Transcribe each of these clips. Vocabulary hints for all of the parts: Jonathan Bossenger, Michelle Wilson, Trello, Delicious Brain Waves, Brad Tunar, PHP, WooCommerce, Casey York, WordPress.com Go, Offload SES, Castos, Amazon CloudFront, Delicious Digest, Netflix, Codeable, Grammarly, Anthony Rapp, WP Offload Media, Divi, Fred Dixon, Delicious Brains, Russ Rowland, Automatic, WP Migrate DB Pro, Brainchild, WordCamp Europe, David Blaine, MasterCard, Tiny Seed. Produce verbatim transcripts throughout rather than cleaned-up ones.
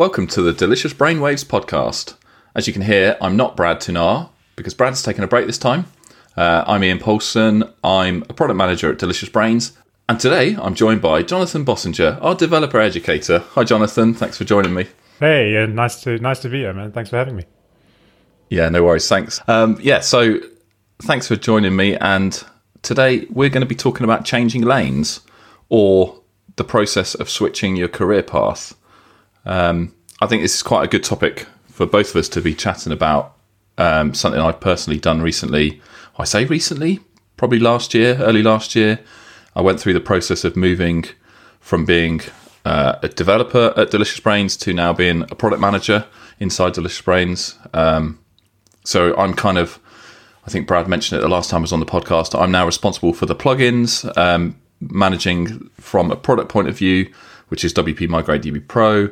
Welcome to the Delicious Brainwaves podcast. As you can hear, I'm not Brad Tunar, because Brad's taken a break this time. Uh, I'm Iain Poulson, I'm a product manager at Delicious Brains, and today I'm joined by Jonathan Bossenger, our developer educator. Hi Jonathan, thanks for joining me. Hey, uh, nice to nice to be here, man. Thanks for having me. Yeah, no worries, thanks. Um, yeah, so thanks for joining me, and today we're going to be talking about changing lanes, or the process of switching your career path. Um, I think this is quite a good topic for both of us to be chatting about. Um, something I've personally done recently. I say recently, probably last year, early last year. I went through the process of moving from being uh, a developer at Delicious Brains to now being a product manager inside Delicious Brains. Um, so I'm kind of, I think Brad mentioned it the last time I was on the podcast, I'm now responsible for the plugins, um, managing from a product point of view, which is W P Migrate D B Pro,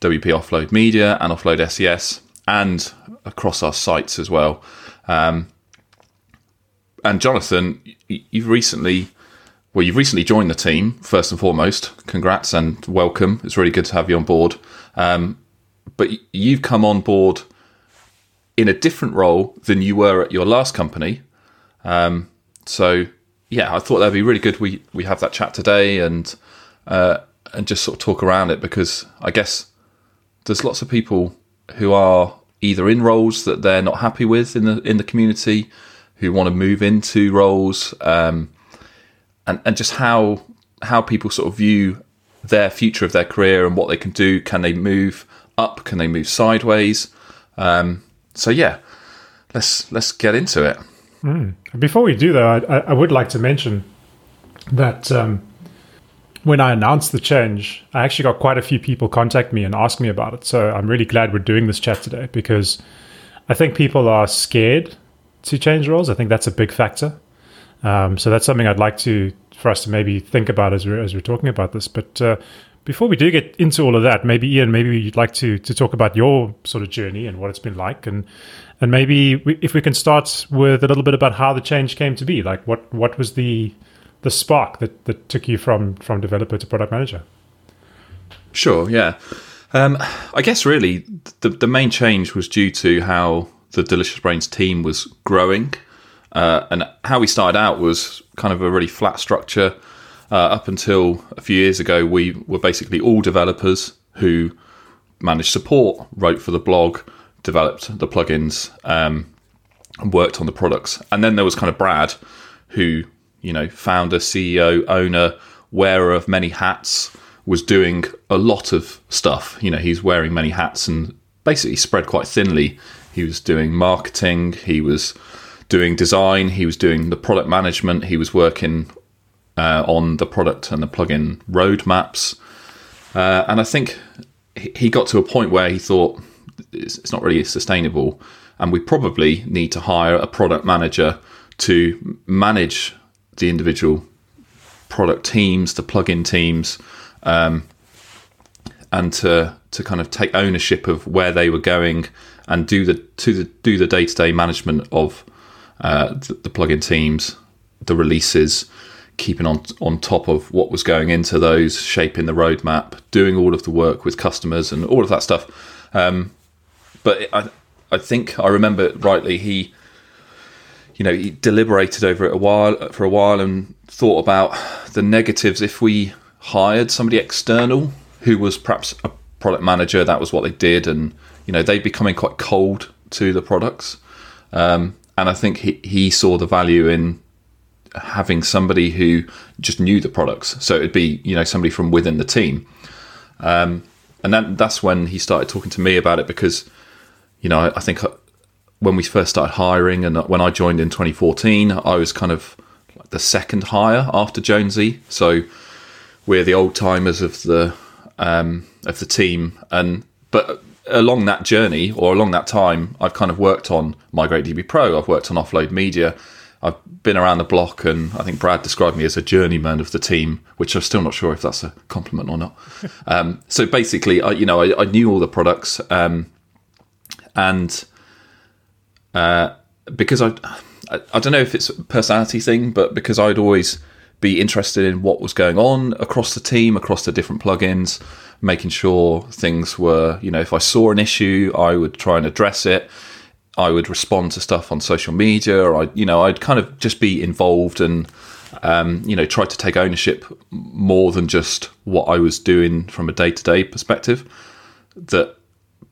W P Offload Media, and Offload S E S, and across our sites as well. Um, and Jonathan, you've recently, well, you've recently joined the team, first and foremost. Congrats and welcome. It's really good to have you on board. Um, but you've come on board in a different role than you were at your last company. Um, so, yeah, I thought that'd be really good. We we have that chat today and uh, and just sort of talk around it, because I guess there's lots of people who are either in roles that they're not happy with in the in the community, who want to move into roles, um, and and just how how people sort of view their future of their career and what they can do. Can they move up? Can they move sideways? Um, so yeah, let's let's get into it. Mm. Before we do though, I, I would like to mention that um, when I announced the change, I actually got quite a few people contact me and ask me about it. So I'm really glad we're doing this chat today, because I think people are scared to change roles. I think that's a big factor. Um, so that's something I'd like to for us to maybe think about as we're, as we're talking about this. But uh, before we do get into all of that, maybe Iain, maybe you'd like to to talk about your sort of journey and what it's been like, and and maybe we, if we can start with a little bit about how the change came to be. Like what what was the the spark that, that took you from, from developer to product manager? Sure, yeah. Um, I guess really the, the main change was due to how the Delicious Brains team was growing, uh, and how we started out was kind of a really flat structure. Uh, up until a few years ago, we were basically all developers who managed support, wrote for the blog, developed the plugins, um, and worked on the products. And then there was kind of Brad, who, you know, founder, C E O, owner, wearer of many hats, was doing a lot of stuff. You know, he's wearing many hats and basically spread quite thinly. He was doing marketing, he was doing design, he was doing the product management, he was working uh, on the product and the plugin roadmaps. Uh, and I think he got to a point where he thought it's not really sustainable, and we probably need to hire a product manager to manage the individual product teams, the plugin teams, um, and to to kind of take ownership of where they were going and do the to the do the day-to-day management of uh, the, the plugin teams, the releases, keeping on on top of what was going into those, shaping the roadmap, doing all of the work with customers and all of that stuff. Um, but I I think I remember rightly he. You know, he deliberated over it a while for a while and thought about the negatives if we hired somebody external who was perhaps a product manager. That was what they did, and you know they'd be coming quite cold to the products. Um, and I think he, he saw the value in having somebody who just knew the products. So it'd be you know somebody from within the team. Um, and then that's when he started talking to me about it, because you know I, I think. I, when we first started hiring and when I joined in twenty fourteen, I was kind of like the second hire after Jonesy. So we're the old timers of the, um, of the team. And, but along that journey or along that time, I've kind of worked on Migrate D B Pro. I've worked on Offload Media. I've been around the block, and I think Brad described me as a journeyman of the team, which I'm still not sure if that's a compliment or not. um, so basically I, you know, I, I knew all the products, um, and, Uh, because I, I, I don't know if it's a personality thing, but because I'd always be interested in what was going on across the team, across the different plugins, making sure things were, you know, if I saw an issue, I would try and address it. I would respond to stuff on social media, or I, you know, I'd kind of just be involved and, um, you know, try to take ownership more than just what I was doing from a day-to-day perspective. That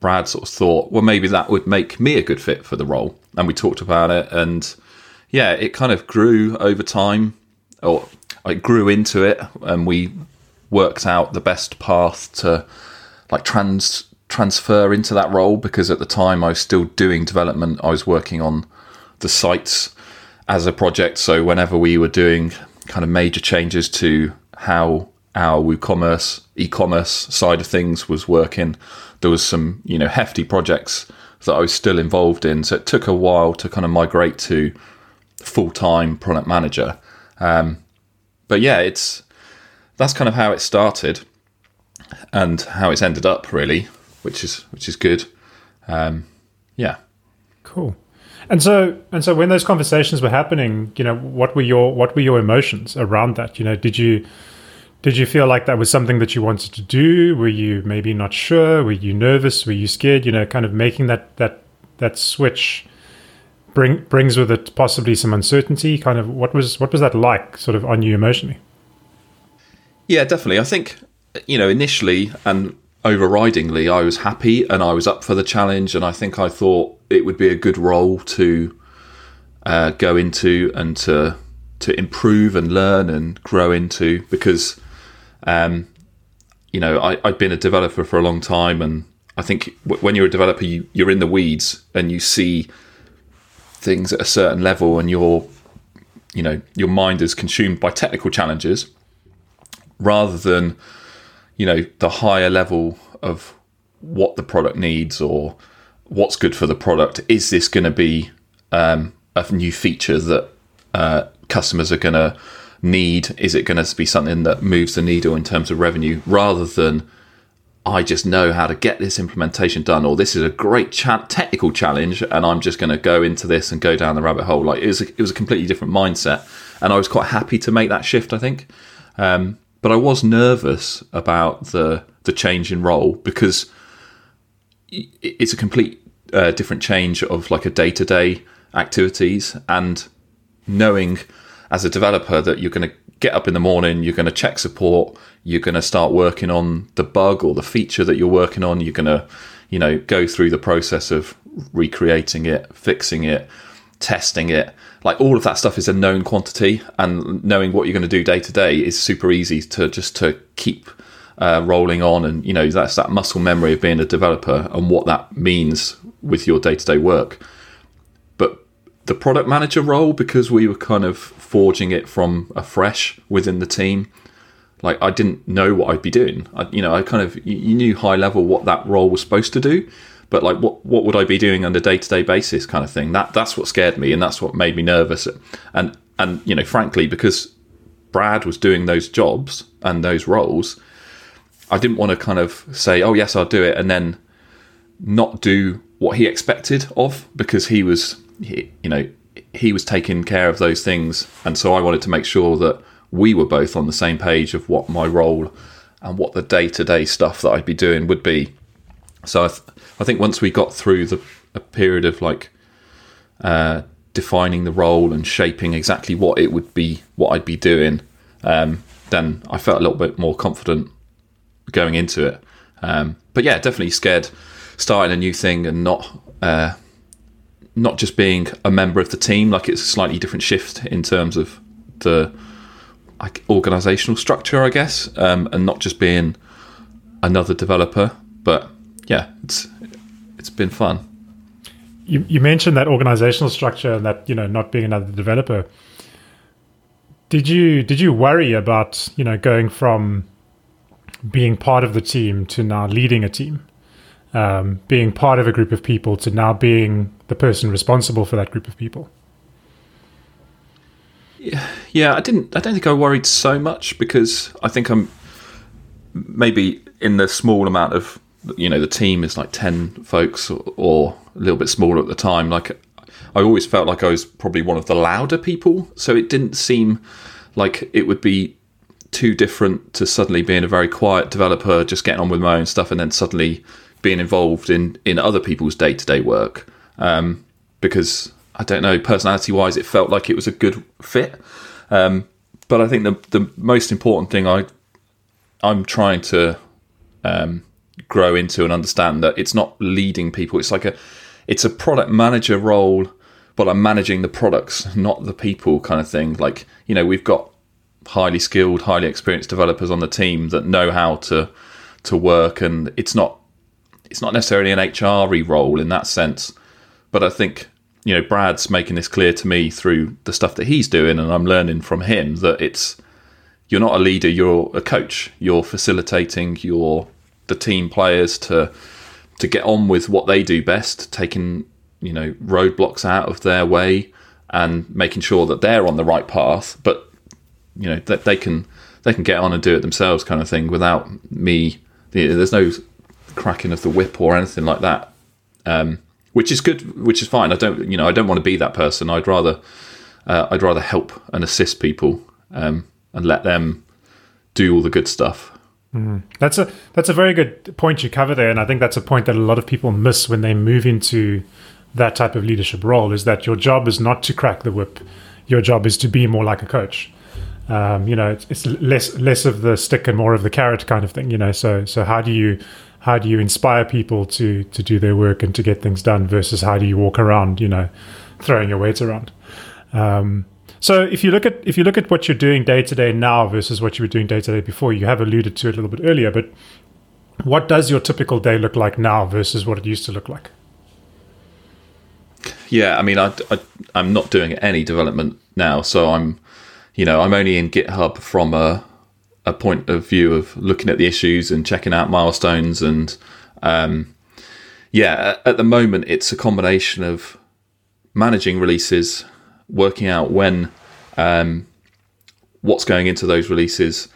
Brad sort of thought, well, maybe that would make me a good fit for the role. And we talked about it, and yeah, it kind of grew over time, or I grew into it, and we worked out the best path to like trans transfer into that role, because at the time I was still doing development. I was working on the sites as a project. So whenever we were doing kind of major changes to how our WooCommerce e-commerce side of things was working, there was some, you know, hefty projects that I was still involved in. So it took a while to kind of migrate to full-time product manager. Um, but yeah, it's that's kind of how it started and how it's ended up, really, which is which is good. Um, yeah, cool. And so and so when those conversations were happening, you know, what were your what were your emotions around that? You know, did you did you feel like that was something that you wanted to do? Were you maybe not sure? Were you nervous? Were you scared? You know, kind of making that that that switch bring brings with it possibly some uncertainty. Kind of what was what was that like, sort of on you emotionally? Yeah, definitely. I think, you know, initially and overridingly, I was happy and I was up for the challenge, and I think I thought it would be a good role to uh, go into and to to improve and learn and grow into, because, um, you know, I, I'd been a developer for a long time, and I think w- when you're a developer, you, you're in the weeds and you see things at a certain level, and your, you know, your mind is consumed by technical challenges, rather than, you know, the higher level of what the product needs or what's good for the product. Is this going to be um, a new feature that uh, customers are going to need? Is it going to be something that moves the needle in terms of revenue? Rather than, I just know how to get this implementation done, or this is a great cha- technical challenge and I'm just going to go into this and go down the rabbit hole. Like, it was a, it was a completely different mindset, and I was quite happy to make that shift, I think. Um, But I was nervous about the the change in role, because it's a complete uh, different change of like a day-to-day activities, and knowing as a developer that you're going to get up in the morning, you're going to check support, you're going to start working on the bug or the feature that you're working on, you're going to, you know, go through the process of recreating it, fixing it, testing it. Like, all of that stuff is a known quantity, and knowing what you're going to do day to day is super easy to just to keep uh, rolling on. And, you know, that's that muscle memory of being a developer and what that means with your day to day work. But the product manager role, because we were kind of forging it from afresh within the team, like, I didn't know what I'd be doing. I, you know, I kind of, you knew high level what that role was supposed to do, but like, what what would I be doing on a day-to-day basis kind of thing? That that's what scared me, and that's what made me nervous. And, and you know, frankly, because Brad was doing those jobs and those roles, I didn't want to kind of say, oh, yes, I'll do it, and then not do what he expected of, because he was, he, you know, he was taking care of those things. And so I wanted to make sure that we were both on the same page of what my role and what the day-to-day stuff that I'd be doing would be. So I, th- I think once we got through the a period of like uh, defining the role and shaping exactly what it would be, what I'd be doing, um, then I felt a little bit more confident going into it. Um, but yeah, definitely scared starting a new thing and not uh, not just being a member of the team. Like, it's a slightly different shift in terms of the like, organizational structure, I guess, um, and not just being another developer, but yeah, it's it's been fun. You you mentioned that organizational structure and that, you know, not being another developer. Did you did you worry about, you know, going from being part of the team to now leading a team, um, being part of a group of people to now being the person responsible for that group of people? Yeah, yeah, I didn't. I don't think I worried so much, because I think I'm maybe in the small amount of, you know, the team is like ten folks or, or a little bit smaller at the time. Like, I always felt like I was probably one of the louder people, so it didn't seem like it would be too different to suddenly being a very quiet developer, just getting on with my own stuff, and then suddenly being involved in, in other people's day-to-day work. Um, because, I don't know, personality-wise, it felt like it was a good fit. Um, but I think the the most important thing I, I'm trying to um, grow into and understand that it's not leading people. It's like a it's a product manager role, but I'm managing the products, not the people kind of thing. Like, you know, we've got highly skilled, highly experienced developers on the team that know how to to work, and it's not it's not necessarily an H R-y role in that sense. But I think, you know, Brad's making this clear to me through the stuff that he's doing, and I'm learning from him that it's you're not a leader, you're a coach. You're facilitating your the team players to to get on with what they do best, taking, you know, roadblocks out of their way and making sure that they're on the right path, but, you know, that they can they can get on and do it themselves kind of thing without me. There's no cracking of the whip or anything like that, um, which is good, which is fine. I don't, you know, I don't want to be that person. I'd rather uh, I'd rather help and assist people um, and let them do all the good stuff. Mm. That's a that's a very good point you cover there, and I think that's a point that a lot of people miss when they move into that type of leadership role, is that your job is not to crack the whip. Your job is to be more like a coach. Um, you know, it's, it's less less of the stick and more of the carrot kind of thing. You know, so so how do you how do you inspire people to to do their work and to get things done versus how do you walk around, you know, throwing your weight around. Um, so if you look at if you look at what you're doing day to day now versus what you were doing day to day before, you have alluded to it a little bit earlier, but what does your typical day look like now versus what it used to look like? Yeah, I mean, I, I I'm not doing any development now, so I'm. You know, I'm only in GitHub from a a point of view of looking at the issues and checking out milestones. And um, yeah, at the moment, it's a combination of managing releases, working out when, um, what's going into those releases,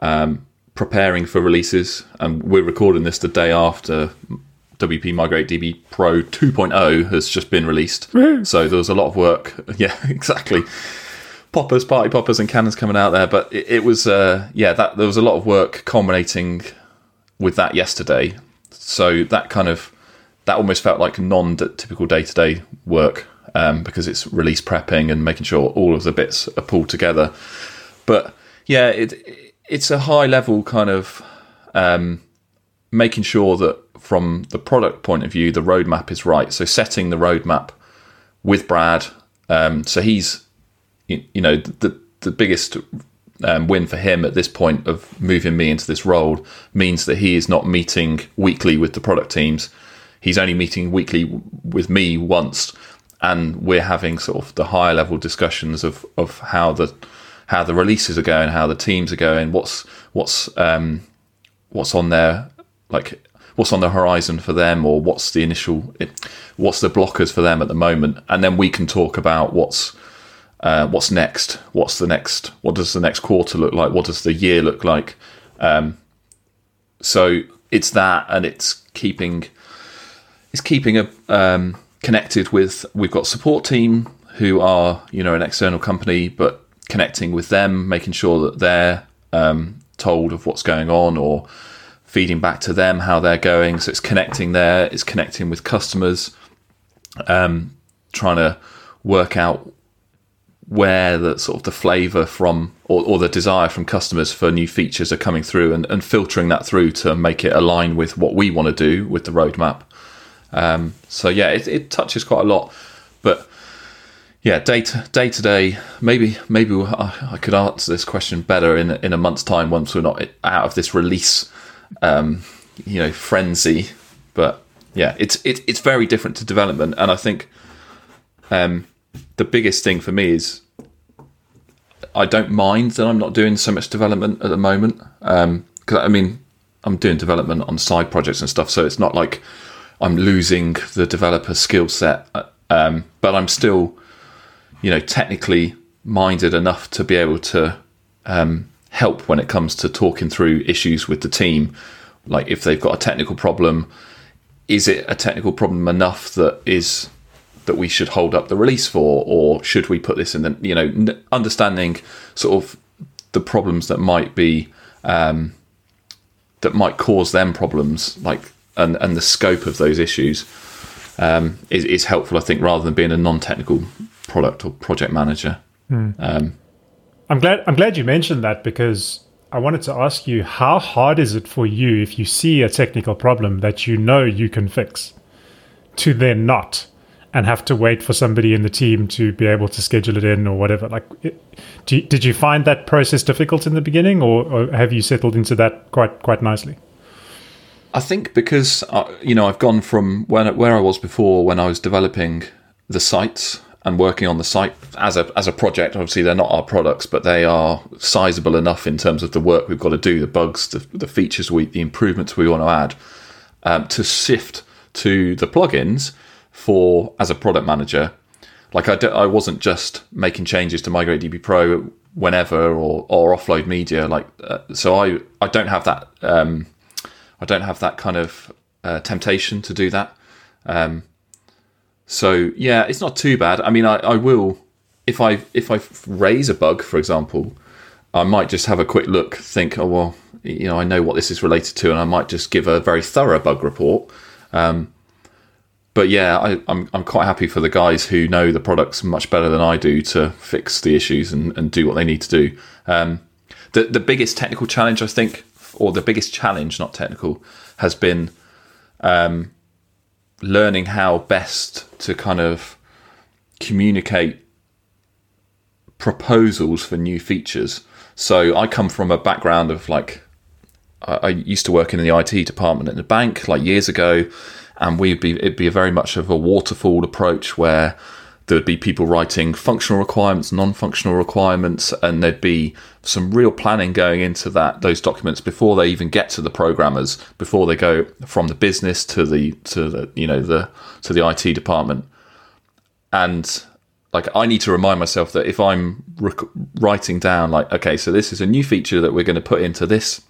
um, preparing for releases. And we're recording this the day after W P Migrate D B Pro two point oh has just been released. Woo-hoo. So there was a lot of work. Yeah, exactly. Poppers, party poppers, and cannons coming out there, but it, it was uh, yeah. That there was a lot of work culminating with that yesterday, so that kind of that almost felt like non-typical day-to-day work um, because it's release prepping and making sure all of the bits are pulled together. But yeah, it it's a high-level kind of um, making sure that from the product point of view, the roadmap is right. So setting the roadmap with Brad, um, so he's. You know, the the biggest um, win for him at this point of moving me into this role means that he is not meeting weekly with the product teams. He's only meeting weekly w- with me once, and we're having sort of the higher level discussions of, of how the how the releases are going, how the teams are going, what's what's um, what's on their like what's on the horizon for them, or what's the initial what's the blockers for them at the moment, and then we can talk about what's. Uh, what's next? What's the next? What does the next quarter look like? What does the year look like? Um, so it's that, and it's keeping it's keeping a um, connected with. We've got support team who are, you know, an external company, but connecting with them, making sure that they're um, told of what's going on, or feeding back to them how they're going. So it's connecting there. It's connecting with customers, um, trying to work out. Where the sort of the flavour from or, or the desire from customers for new features are coming through, and, and filtering that through to make it align with what we want to do with the roadmap. Um, so yeah, it, it touches quite a lot, but yeah, day to day to day. Maybe maybe I could answer this question better in in a month's time once we're not out of this release, um, you know, frenzy. But yeah, it's it, it's very different to development, and I think. Um, The biggest thing for me is I don't mind that I'm not doing so much development at the moment. Um, 'cause, I mean, I'm doing development on side projects and stuff, so it's not like I'm losing the developer skill set. Um, but I'm still, you know, technically minded enough to be able to um, help when it comes to talking through issues with the team. Like if they've got a technical problem, is it a technical problem enough that is... that we should hold up the release for, or should we put this in the, you know, understanding sort of the problems that might be um, that might cause them problems, like and, and the scope of those issues um, is, is helpful, I think, rather than being a non-technical product or project manager. Mm. Um, I'm glad I'm glad you mentioned that, because I wanted to ask you, how hard is it for you if you see a technical problem that you know you can fix to then not, and have to wait for somebody in the team to be able to schedule it in or whatever? Like, it, do, did you find that process difficult in the beginning, or, or have you settled into that quite quite nicely? I think because, uh, you know, I've gone from when, where I was before, when I was developing the sites and working on the site as a as a project. Obviously, they're not our products, but they are sizable enough in terms of the work we've got to do, the bugs, the, the features, we, the improvements we want to add, um, to shift to the plugins for as a product manager. Like I, do, I wasn't just making changes to Migrate D B Pro whenever or or Offload Media. Like uh, so, I I don't have that um, I don't have that kind of uh, temptation to do that. Um, So yeah, it's not too bad. I mean, I, I will if I if I raise a bug, for example, I might just have a quick look, think, oh well, you know, I know what this is related to, and I might just give a very thorough bug report. Um, but yeah, I, I'm I'm quite happy for the guys who know the products much better than I do to fix the issues and, and do what they need to do. Um, the the biggest technical challenge, I think, or the biggest challenge, not technical, has been um, learning how best to kind of communicate proposals for new features. So I come from a background of like, I used to work in the I T department at the bank like years ago, and we'd be it'd be a very much of a waterfall approach where there'd be people writing functional requirements, non-functional requirements, and there'd be some real planning going into that those documents before they even get to the programmers, before they go from the business to the to the you know the to the I T department. And like I need to remind myself that if I'm rec- writing down like, okay, so this is a new feature that we're going to put into this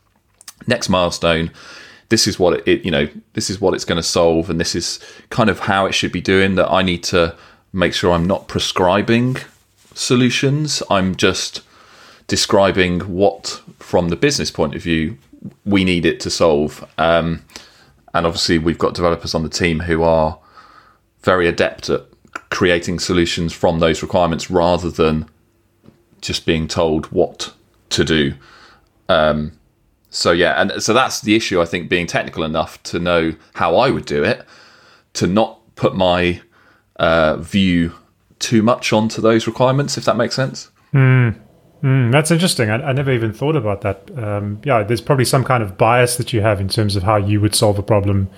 next milestone. This is what it, it you know this is what it's going to solve, and this is kind of how it should be doing. That I need to make sure I'm not prescribing solutions. I'm just describing what, from the business point of view, we need it to solve. Um, and obviously, we've got developers on the team who are very adept at creating solutions from those requirements rather than just being told what to do. Um, so, yeah, and so that's the issue, I think, being technical enough to know how I would do it, to not put my Uh, view too much onto those requirements, if that makes sense. Mm. Mm, that's interesting. I, I never even thought about that. Um, yeah, there's probably some kind of bias that you have in terms of how you would solve a problem,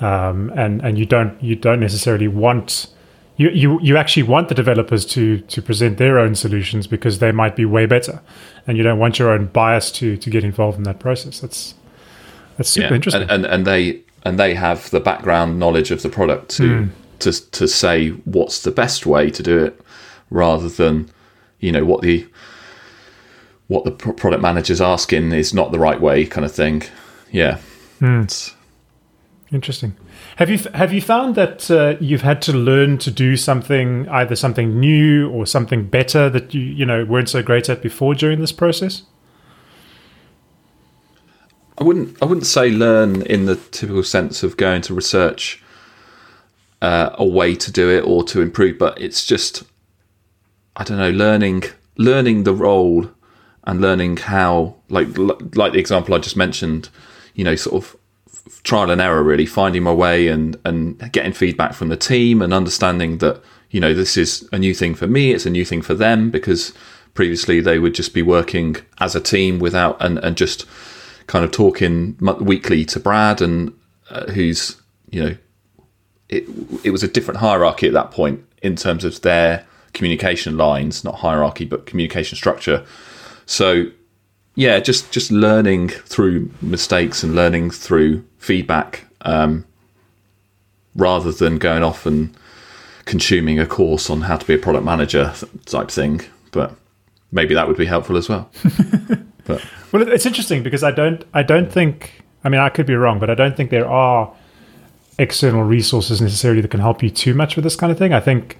um, and and you don't you don't necessarily want you, you you actually want the developers to to present their own solutions because they might be way better, and you don't want your own bias to to get involved in that process. That's that's super yeah. interesting. And, and and they and they have the background knowledge of the product to. Mm. to to say what's the best way to do it, rather than, you know, what the what the product manager's asking is not the right way, kind of thing. Yeah. Mm. Interesting. Have you have you found that uh, you've had to learn to do something, either something new or something better that you you know weren't so great at before during this process? I wouldn't I wouldn't say learn in the typical sense of going to research Uh, a way to do it or to improve, but it's just, I don't know, learning learning the role and learning how, like like the example I just mentioned, you know, sort of trial and error, really finding my way and and getting feedback from the team and understanding that, you know, this is a new thing for me, it's a new thing for them, because previously they would just be working as a team without and, and just kind of talking weekly to Brad and uh, who's, you know, It, it was a different hierarchy at that point in terms of their communication lines, not hierarchy, but communication structure. So, yeah, just, just learning through mistakes and learning through feedback, um, rather than going off and consuming a course on how to be a product manager type thing. But maybe that would be helpful as well. But. Well, it's interesting because I don't, I don't think, I mean, I could be wrong, but I don't think there are external resources necessarily that can help you too much with this kind of thing. I think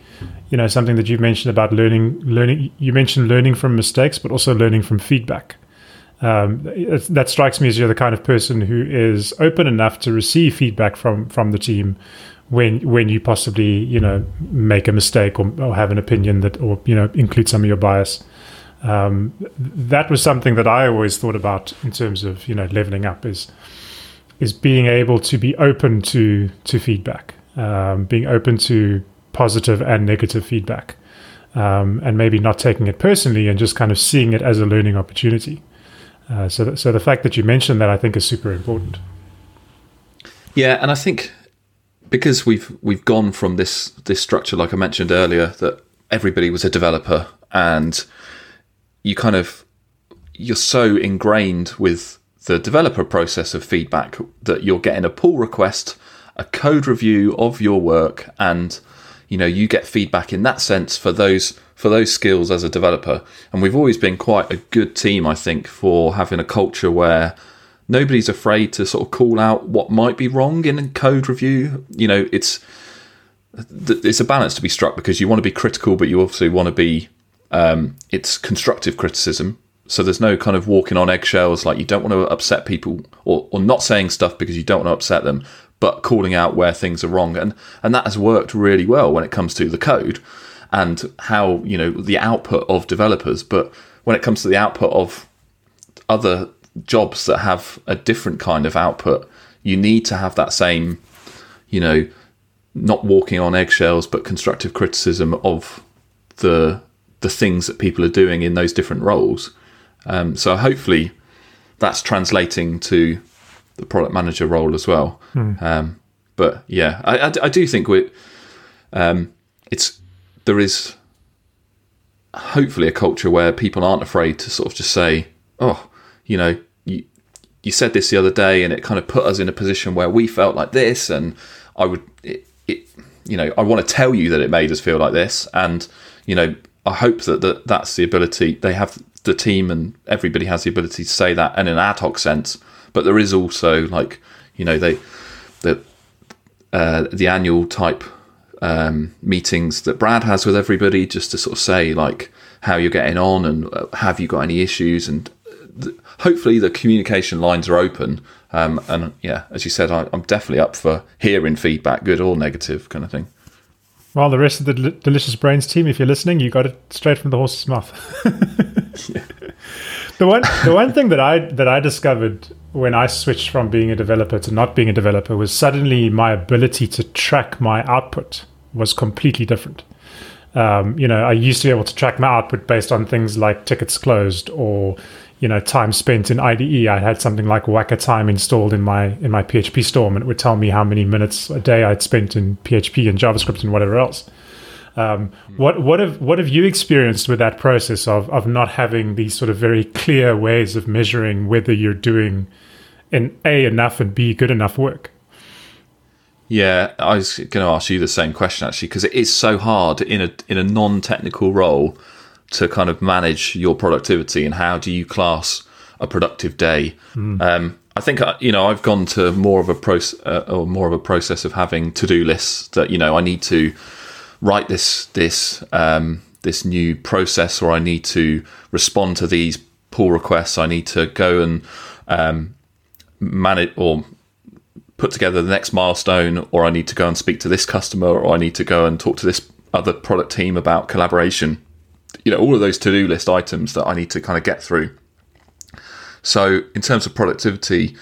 you know, something that you've mentioned about learning, learning, you mentioned learning from mistakes, but also learning from feedback. Um, that strikes me as you're the kind of person who is open enough to receive feedback from, from the team when, when you possibly, you know, make a mistake or, or have an opinion that, or, you know, include some of your bias. Um, that was something that I always thought about in terms of, you know, leveling up is, is being able to be open to, to feedback, um, being open to positive and negative feedback, um, and maybe not taking it personally and just kind of seeing it as a learning opportunity. Uh, so, that, so the fact that you mentioned that, I think, is super important. Yeah, and I think because we've we've gone from this this structure, like I mentioned earlier, that everybody was a developer, and you kind of you're so ingrained with the developer process of feedback that you're getting a pull request, a code review of your work, and you know, you get feedback in that sense for those for those skills as a developer. And we've always been quite a good team, I think, for having a culture where nobody's afraid to sort of call out what might be wrong in a code review. You know, it's it's a balance to be struck because you want to be critical, but you obviously want to be um, it's constructive criticism. So there's no kind of walking on eggshells. Like, you don't want to upset people or, or not saying stuff because you don't want to upset them, but calling out where things are wrong. And and that has worked really well when it comes to the code and how, you know, the output of developers. But when it comes to the output of other jobs that have a different kind of output, you need to have that same, you know, not walking on eggshells, but constructive criticism of the the things that people are doing in those different roles. Um, so hopefully that's translating to the product manager role as well. Mm. Um, but yeah, I, I, I do think we um, it's there is hopefully a culture where people aren't afraid to sort of just say, oh, you know, you, you said this the other day and it kind of put us in a position where we felt like this. And I would, it, it, you know, I want to tell you that it made us feel like this. And, you know, I hope that, that that's the ability they have, the team and everybody has the ability to say that in an ad hoc sense. But there is also, like, you know, they the uh, the annual type um, meetings that Brad has with everybody, just to sort of say like how you're getting on and uh, have you got any issues, and th- hopefully the communication lines are open. Um, and yeah, as you said, I, I'm definitely up for hearing feedback, good or negative, kind of thing. Well, the rest of the Del- Delicious Brains team, if you're listening, you got it straight from the horse's mouth. Yeah. The one the one thing that I that I discovered when I switched from being a developer to not being a developer was suddenly my ability to track my output was completely different. Um, you know, I used to be able to track my output based on things like tickets closed or, you know, time spent in I D E. I had something like Wacker Time installed in my in my P H P Storm, and it would tell me how many minutes a day I'd spent in P H P and JavaScript and whatever else. Um, what what have what have you experienced with that process of of not having these sort of very clear ways of measuring whether you're doing an A enough and B good enough work? Yeah, I was going to ask you the same question actually, because it is so hard in a in a non-technical role to kind of manage your productivity and how do you class a productive day? Mm. Um, I think, you know, I've gone to more of a proce- uh, or more of a process of having to-do lists that, you know, I need to write this this um, this new process, or I need to respond to these pull requests. I need to go and um, manage or put together the next milestone, or I need to go and speak to this customer, or I need to go and talk to this other product team about collaboration. You know, all of those to-do list items that I need to kind of get through. So in terms of productivity,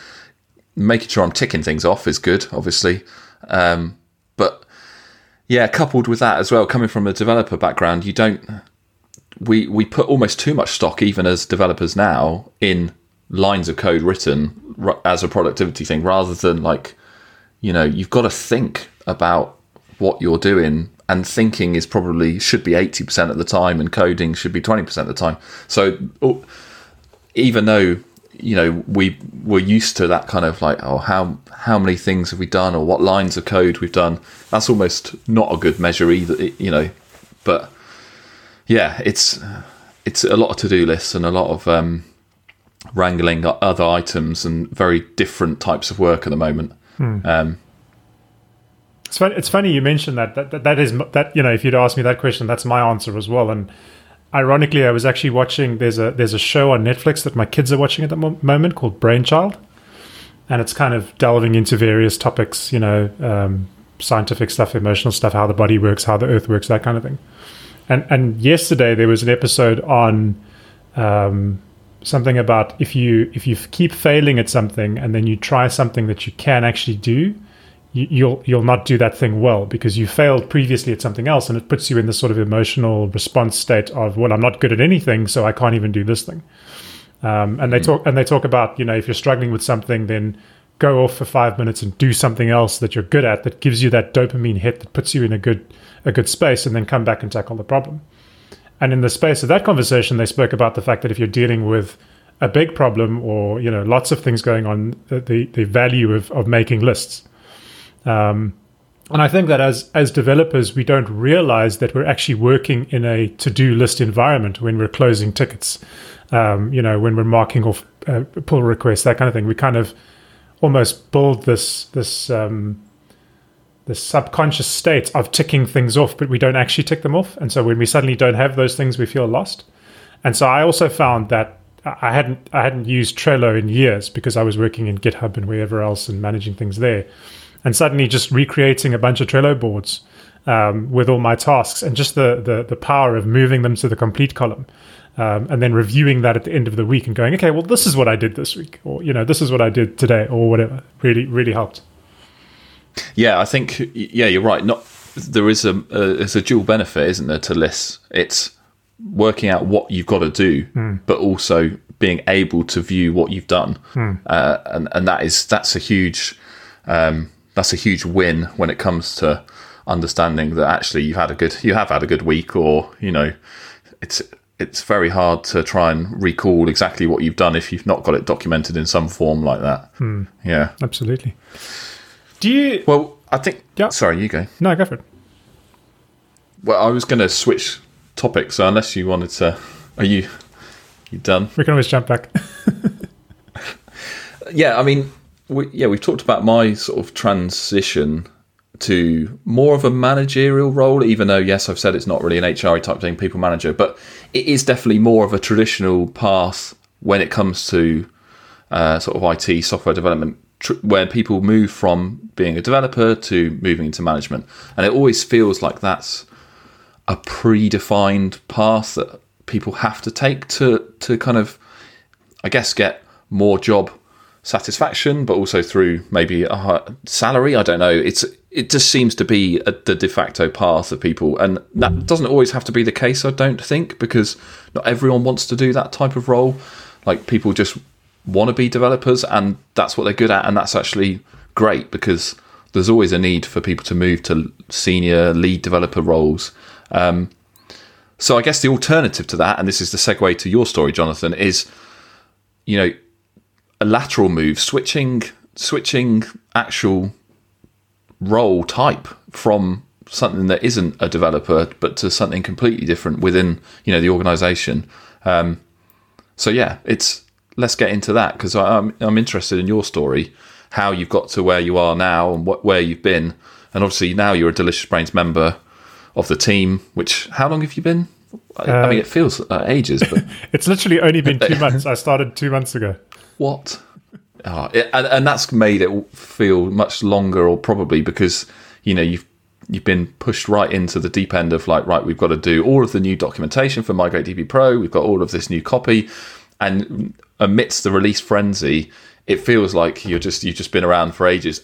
making sure I'm ticking things off is good, obviously. Um, but Yeah, coupled with that as well, coming from a developer background, you don't we we put almost too much stock, even as developers now, in lines of code written as a productivity thing, rather than like, you know, you've got to think about what you're doing, and thinking is probably should be eighty percent of the time, and coding should be twenty percent of the time. So even though, you know, we were used to that kind of like, oh, how how many things have we done, or what lines of code we've done, that's almost not a good measure either, you know. But yeah, it's it's a lot of to-do lists and a lot of um wrangling other items and very different types of work at the moment. hmm. um It's funny, it's funny you mentioned that. That, that. that is, that you know, if you'd asked me that question, that's my answer as well. And ironically, I was actually watching, there's a there's a show on Netflix that my kids are watching at the mo- moment called Brainchild. And it's kind of delving into various topics, you know, um, scientific stuff, emotional stuff, how the body works, how the earth works, that kind of thing. And and yesterday there was an episode on um, something about if you if you keep failing at something and then you try something that you can actually do, you, you'll you'll not do that thing well because you failed previously at something else, and it puts you in this sort of emotional response state of, well, I'm not good at anything, so I can't even do this thing. Um, and they talk and they talk about, you know, if you're struggling with something, then go off for five minutes and do something else that you're good at that gives you that dopamine hit that puts you in a good a good space, and then come back and tackle the problem. And in the space of that conversation, they spoke about the fact that if you're dealing with a big problem or, you know, lots of things going on, the the value of, of making lists. Um, and I think that as as developers, we don't realize that we're actually working in a to-do list environment when we're closing tickets. Um, you know, when we're marking off uh, pull requests, that kind of thing. We kind of almost build this this um, this subconscious state of ticking things off, but we don't actually tick them off. And so when we suddenly don't have those things, we feel lost. And so I also found that I hadn't I hadn't used Trello in years because I was working in GitHub and wherever else and managing things there. And suddenly just recreating a bunch of Trello boards um, with all my tasks and just the, the the power of moving them to the complete column. Um, and then reviewing that at the end of the week and going, okay, well, this is what I did this week, or, you know, this is what I did today, or whatever. Really, really helped. Yeah, I think, yeah, you're right. Not there is a, a it's a dual benefit, isn't there, to lists? It's working out what you've got to do, mm. but also being able to view what you've done, mm. uh, and and that is that's a huge um, that's a huge win when it comes to understanding that actually you had a good you have had a good week, or, you know, it's. It's very hard to try and recall exactly what you've done if you've not got it documented in some form like that. Hmm. Yeah, absolutely. Do you? Well, I think. Yeah. Sorry, you go. No, go for it. Well, I was going to switch topics, so unless you wanted to, are you? You done? We can always jump back. Yeah, I mean, we, yeah, we've talked about my sort of transition to more of a managerial role, even though, yes, I've said it's not really an H R type thing, people manager, but it is definitely more of a traditional path when it comes to uh, sort of I T software development, tr- where people move from being a developer to moving into management. And it always feels like that's a predefined path that people have to take to, to kind of, I guess, get more job satisfaction, but also through maybe a high salary. I don't know. It's It just seems to be a, the de facto path of people. And that doesn't always have to be the case, I don't think, because not everyone wants to do that type of role. Like, people just want to be developers and that's what they're good at. And that's actually great, because there's always a need for people to move to senior lead developer roles. Um, so I guess the alternative to that, and this is the segue to your story, Jonathan, is, you know, a lateral move, switching, switching actual role type from something that isn't a developer but to something completely different within, you know, the organization. Um so yeah, it's let's get into that, because I'm I'm interested in your story, how you've got to where you are now and what where you've been. And obviously now you're a Delicious Brains member of the team, which, how long have you been? I, uh, I mean, it feels uh, ages, but it's literally only been two months. I started two months ago. What? Oh, it, and, and that's made it feel much longer, or probably because, you know, you've you've been pushed right into the deep end of, like, right, we've got to do all of the new documentation for Migrate D B Pro, we've got all of this new copy, and amidst the release frenzy, it feels like you're just you've just been around for ages,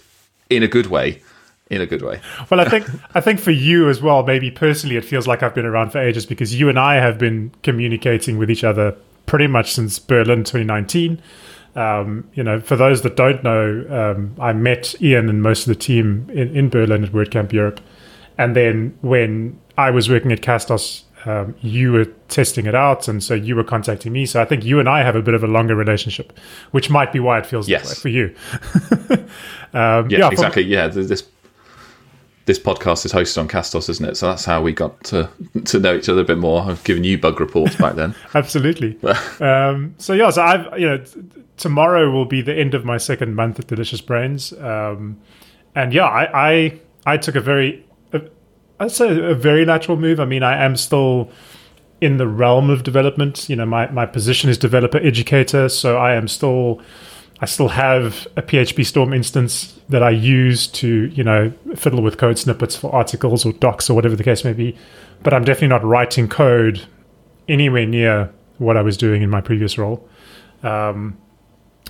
in a good way, in a good way. Well, I think I think for you as well, maybe personally, it feels like I've been around for ages, because you and I have been communicating with each other pretty much since Berlin twenty nineteen. Um, you know, for those that don't know, um, I met Iain and most of the team in, in Berlin at WordCamp Europe. And then when I was working at Castos, um, you were testing it out. And so you were contacting me. So I think you and I have a bit of a longer relationship, which might be why it feels yes. that way for you. um, yeah, yeah, exactly. For- yeah. This this podcast is hosted on Castos, isn't it? So that's how we got to to know each other a bit more. I've given you bug reports back then. Absolutely. um, so yeah, so I've, you know, t- tomorrow will be the end of my second month at Delicious Brains. Um, and yeah, I, I I took a very, a, I'd say a very lateral move. I mean, I am still in the realm of development. You know, my, my position is developer educator, so I am still, I still have a P H P Storm instance that I use to, you know, fiddle with code snippets for articles or docs or whatever the case may be. But I'm definitely not writing code anywhere near what I was doing in my previous role. Um,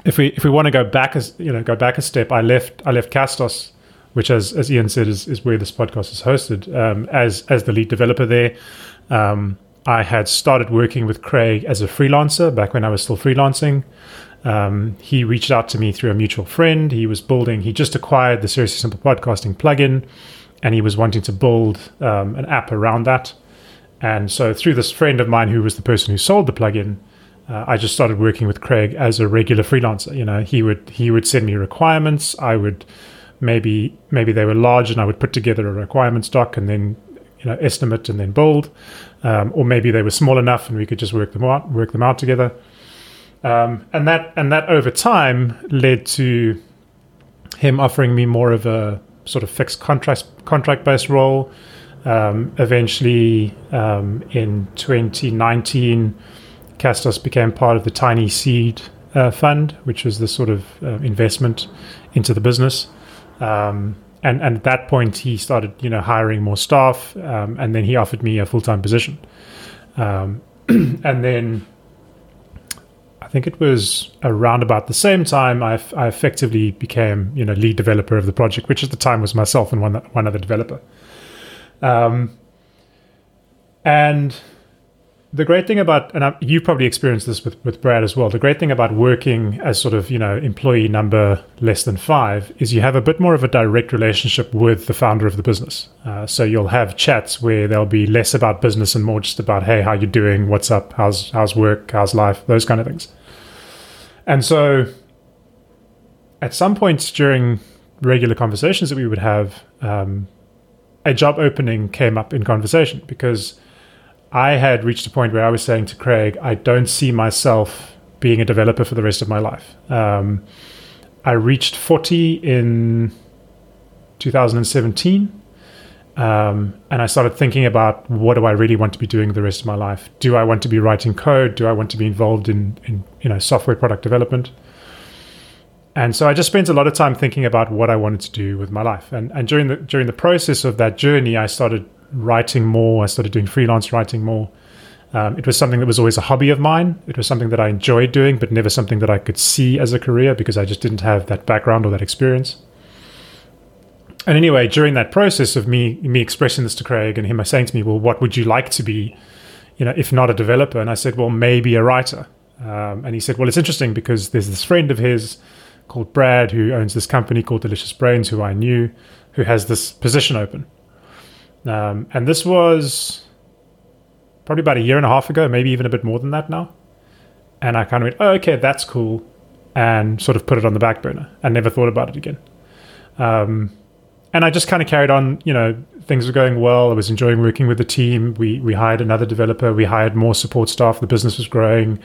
if we if we want to go back as you know go back a step, I left I left Castos, which as as Iain said is, is where this podcast is hosted, um, as as the lead developer there. Um, I had started working with Craig as a freelancer back when I was still freelancing. Um, he reached out to me through a mutual friend. He was building. He just acquired the Seriously Simple Podcasting plugin, and he was wanting to build um, an app around that. And so through this friend of mine, who was the person who sold the plugin, uh, I just started working with Craig as a regular freelancer. You know, he would he would send me requirements. I would maybe maybe they were large, and I would put together a requirements doc and then you know estimate and then build, um, or maybe they were small enough and we could just work them out work them out together. Um, and that and that over time led to him offering me more of a sort of fixed contract contract based role. Um, eventually, um, in twenty nineteen, Castos became part of the Tiny Seed uh, Fund, which was the sort of uh, investment into the business. Um, and, and at that point, he started, you know, hiring more staff, um, and then he offered me a full-time position. Um, and then I think it was around about the same time I, I effectively became, you know, lead developer of the project, which at the time was myself and one one other developer. Um, and the great thing about, and I, you probably experienced this with, with Brad as well, the great thing about working as sort of, you know, employee number less than five is you have a bit more of a direct relationship with the founder of the business. Uh, so you'll have chats where there'll be less about business and more just about, hey, how you doing? What's up? How's, how's work? How's life? Those kind of things. And so at some points during regular conversations that we would have, um, a job opening came up in conversation because I had reached a point where I was saying to Craig, I don't see myself being a developer for the rest of my life. Um, I reached forty in two thousand seventeen, um, and I started thinking about what do I really want to be doing the rest of my life? Do I want to be writing code? Do I want to be involved in, in you know, software product development? And so I just spent a lot of time thinking about what I wanted to do with my life. And and during the during the process of that journey, I started writing more. I started doing freelance writing more. Um, it was something that was always a hobby of mine. It was something that I enjoyed doing, but never something that I could see as a career because I just didn't have that background or that experience. And anyway, during that process of me me expressing this to Craig and him saying to me, well, what would you like to be, you know, if not a developer? And I said, well, maybe a writer. Um, and he said, well, it's interesting because there's this friend of his called Brad, who owns this company called Delicious Brains, who I knew, who has this position open. Um, and this was probably about a year and a half ago, maybe even a bit more than that now. And I kind of went, oh, okay, that's cool, and sort of put it on the back burner and never thought about it again. Um, and I just kind of carried on, you know, things were going well. I was enjoying working with the team. We, we hired another developer. We hired more support staff. The business was growing.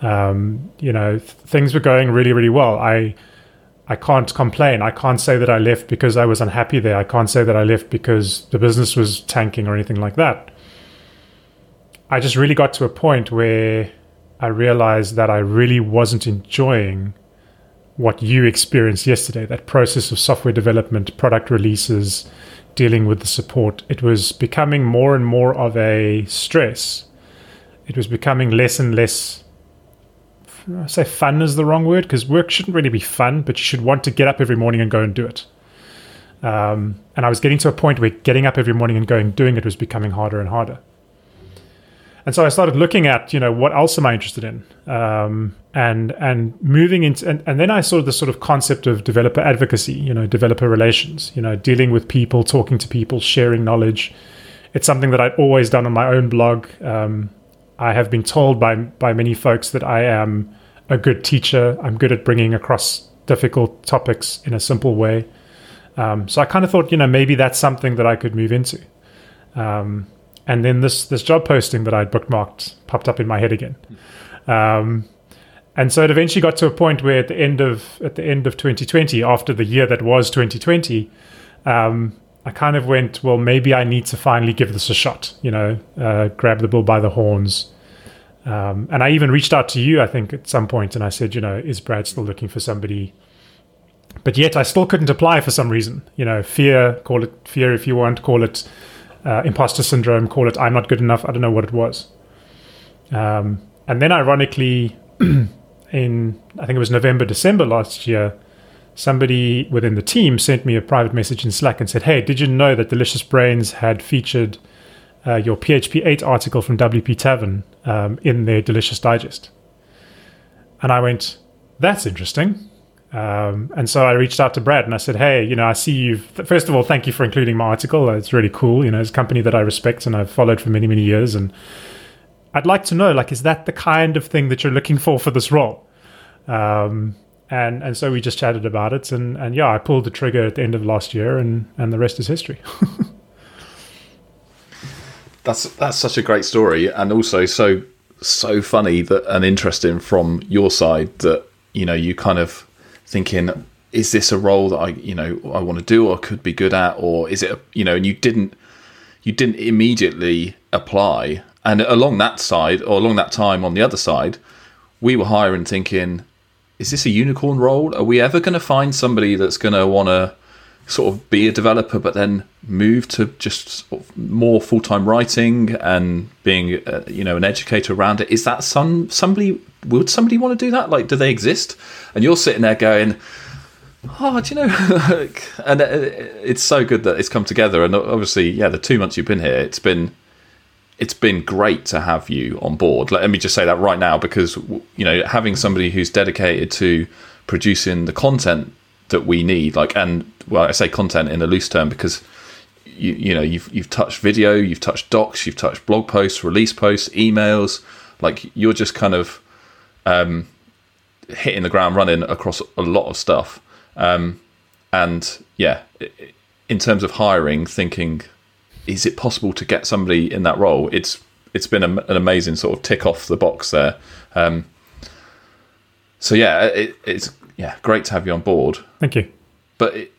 Um, you know, th- things were going really, really well. I, I can't complain. I can't say that I left because I was unhappy there. I can't say that I left because the business was tanking or anything like that. I just really got to a point where I realized that I really wasn't enjoying what you experienced yesterday, that process of software development, product releases, dealing with the support. It was becoming more and more of a stress. It was becoming less and less, I say fun is the wrong word because work shouldn't really be fun, but you should want to get up every morning and go and do it. Um, and I was getting to a point where getting up every morning and going doing it was becoming harder and harder. And so I started looking at, you know, what else am I interested in? Um, and and moving into, and, and then I saw this sort of concept of developer advocacy, you know, developer relations, you know, dealing with people, talking to people, sharing knowledge. It's something that I'd always done on my own blog. Um, I have been told by by many folks that I am a good teacher. I'm good at bringing across difficult topics in a simple way. Um, so I kind of thought, you know, maybe that's something that I could move into. Um, and then this this job posting that I'd bookmarked popped up in my head again. Um, and so it eventually got to a point where at the end of at the end of twenty twenty, after the year that was twenty twenty, um, I kind of went, well, maybe I need to finally give this a shot, you know, uh, grab the bull by the horns. Um, and I even reached out to you, I think, at some point, and I said, you know, is Brad still looking for somebody? But yet I still couldn't apply for some reason. You know, fear, call it fear if you want, call it uh, imposter syndrome, call it I'm not good enough. I don't know what it was. Um, and then ironically, in I think it was November, December last year, somebody within the team sent me a private message in Slack and said, hey, did you know that Delicious Brains had featured uh, your P H P eight article from W P Tavern um, in their Delicious Digest? And I went, that's interesting. Um, and so I reached out to Brad and I said, hey, you know, I see you've, first of all, thank you for including my article. It's really cool. You know, it's a company that I respect and I've followed for many, many years. And I'd like to know, like, is that the kind of thing that you're looking for for this role? Um, and, and so we just chatted about it. And, and yeah, I pulled the trigger at the end of last year and, and the rest is history. that's, that's such a great story. And also so, so funny that and interesting from your side that, you know, you kind of, thinking, is this a role that I, you know, I want to do or could be good at, or is it, a, you know, and you didn't, you didn't immediately apply. And along that side, or along that time on the other side, we were hiring thinking, is this a unicorn role? Are we ever going to find somebody that's going to want to sort of be a developer, but then move to just sort of more full-time writing and being, uh, you know, an educator around it? Is that some somebody, would somebody want to do that? Like, do they exist? And you're sitting there going, oh, do you know? And it's so good that it's come together. And obviously, yeah, the two months you've been here, it's been, it's been great to have you on board. Let me just say that right now, because, you know, having somebody who's dedicated to producing the content that we need, like, and well, I say content in a loose term because you, you know, you've you've touched video, you've touched docs, you've touched blog posts, release posts, emails. Like, you're just kind of um, hitting the ground running across a lot of stuff. Um, and yeah, in terms of hiring, thinking, is it possible to get somebody in that role? It's it's been a, an amazing sort of tick off the box there. Um, so yeah, it, it's. Yeah, great to have you on board. Thank you. But it,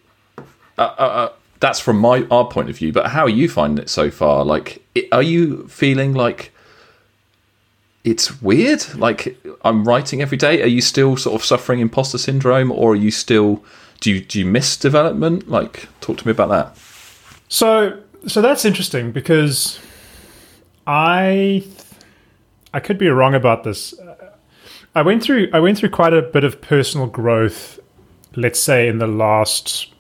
uh, uh, that's from my our point of view. But how are you finding it so far? Like, it, are you feeling like it's weird? Like, I'm writing every day. Are you still sort of suffering imposter syndrome, or are you still do you do you miss development? Like, talk to me about that. So, so that's interesting because I I could be wrong about this. I went through I went through quite a bit of personal growth, let's say, in the last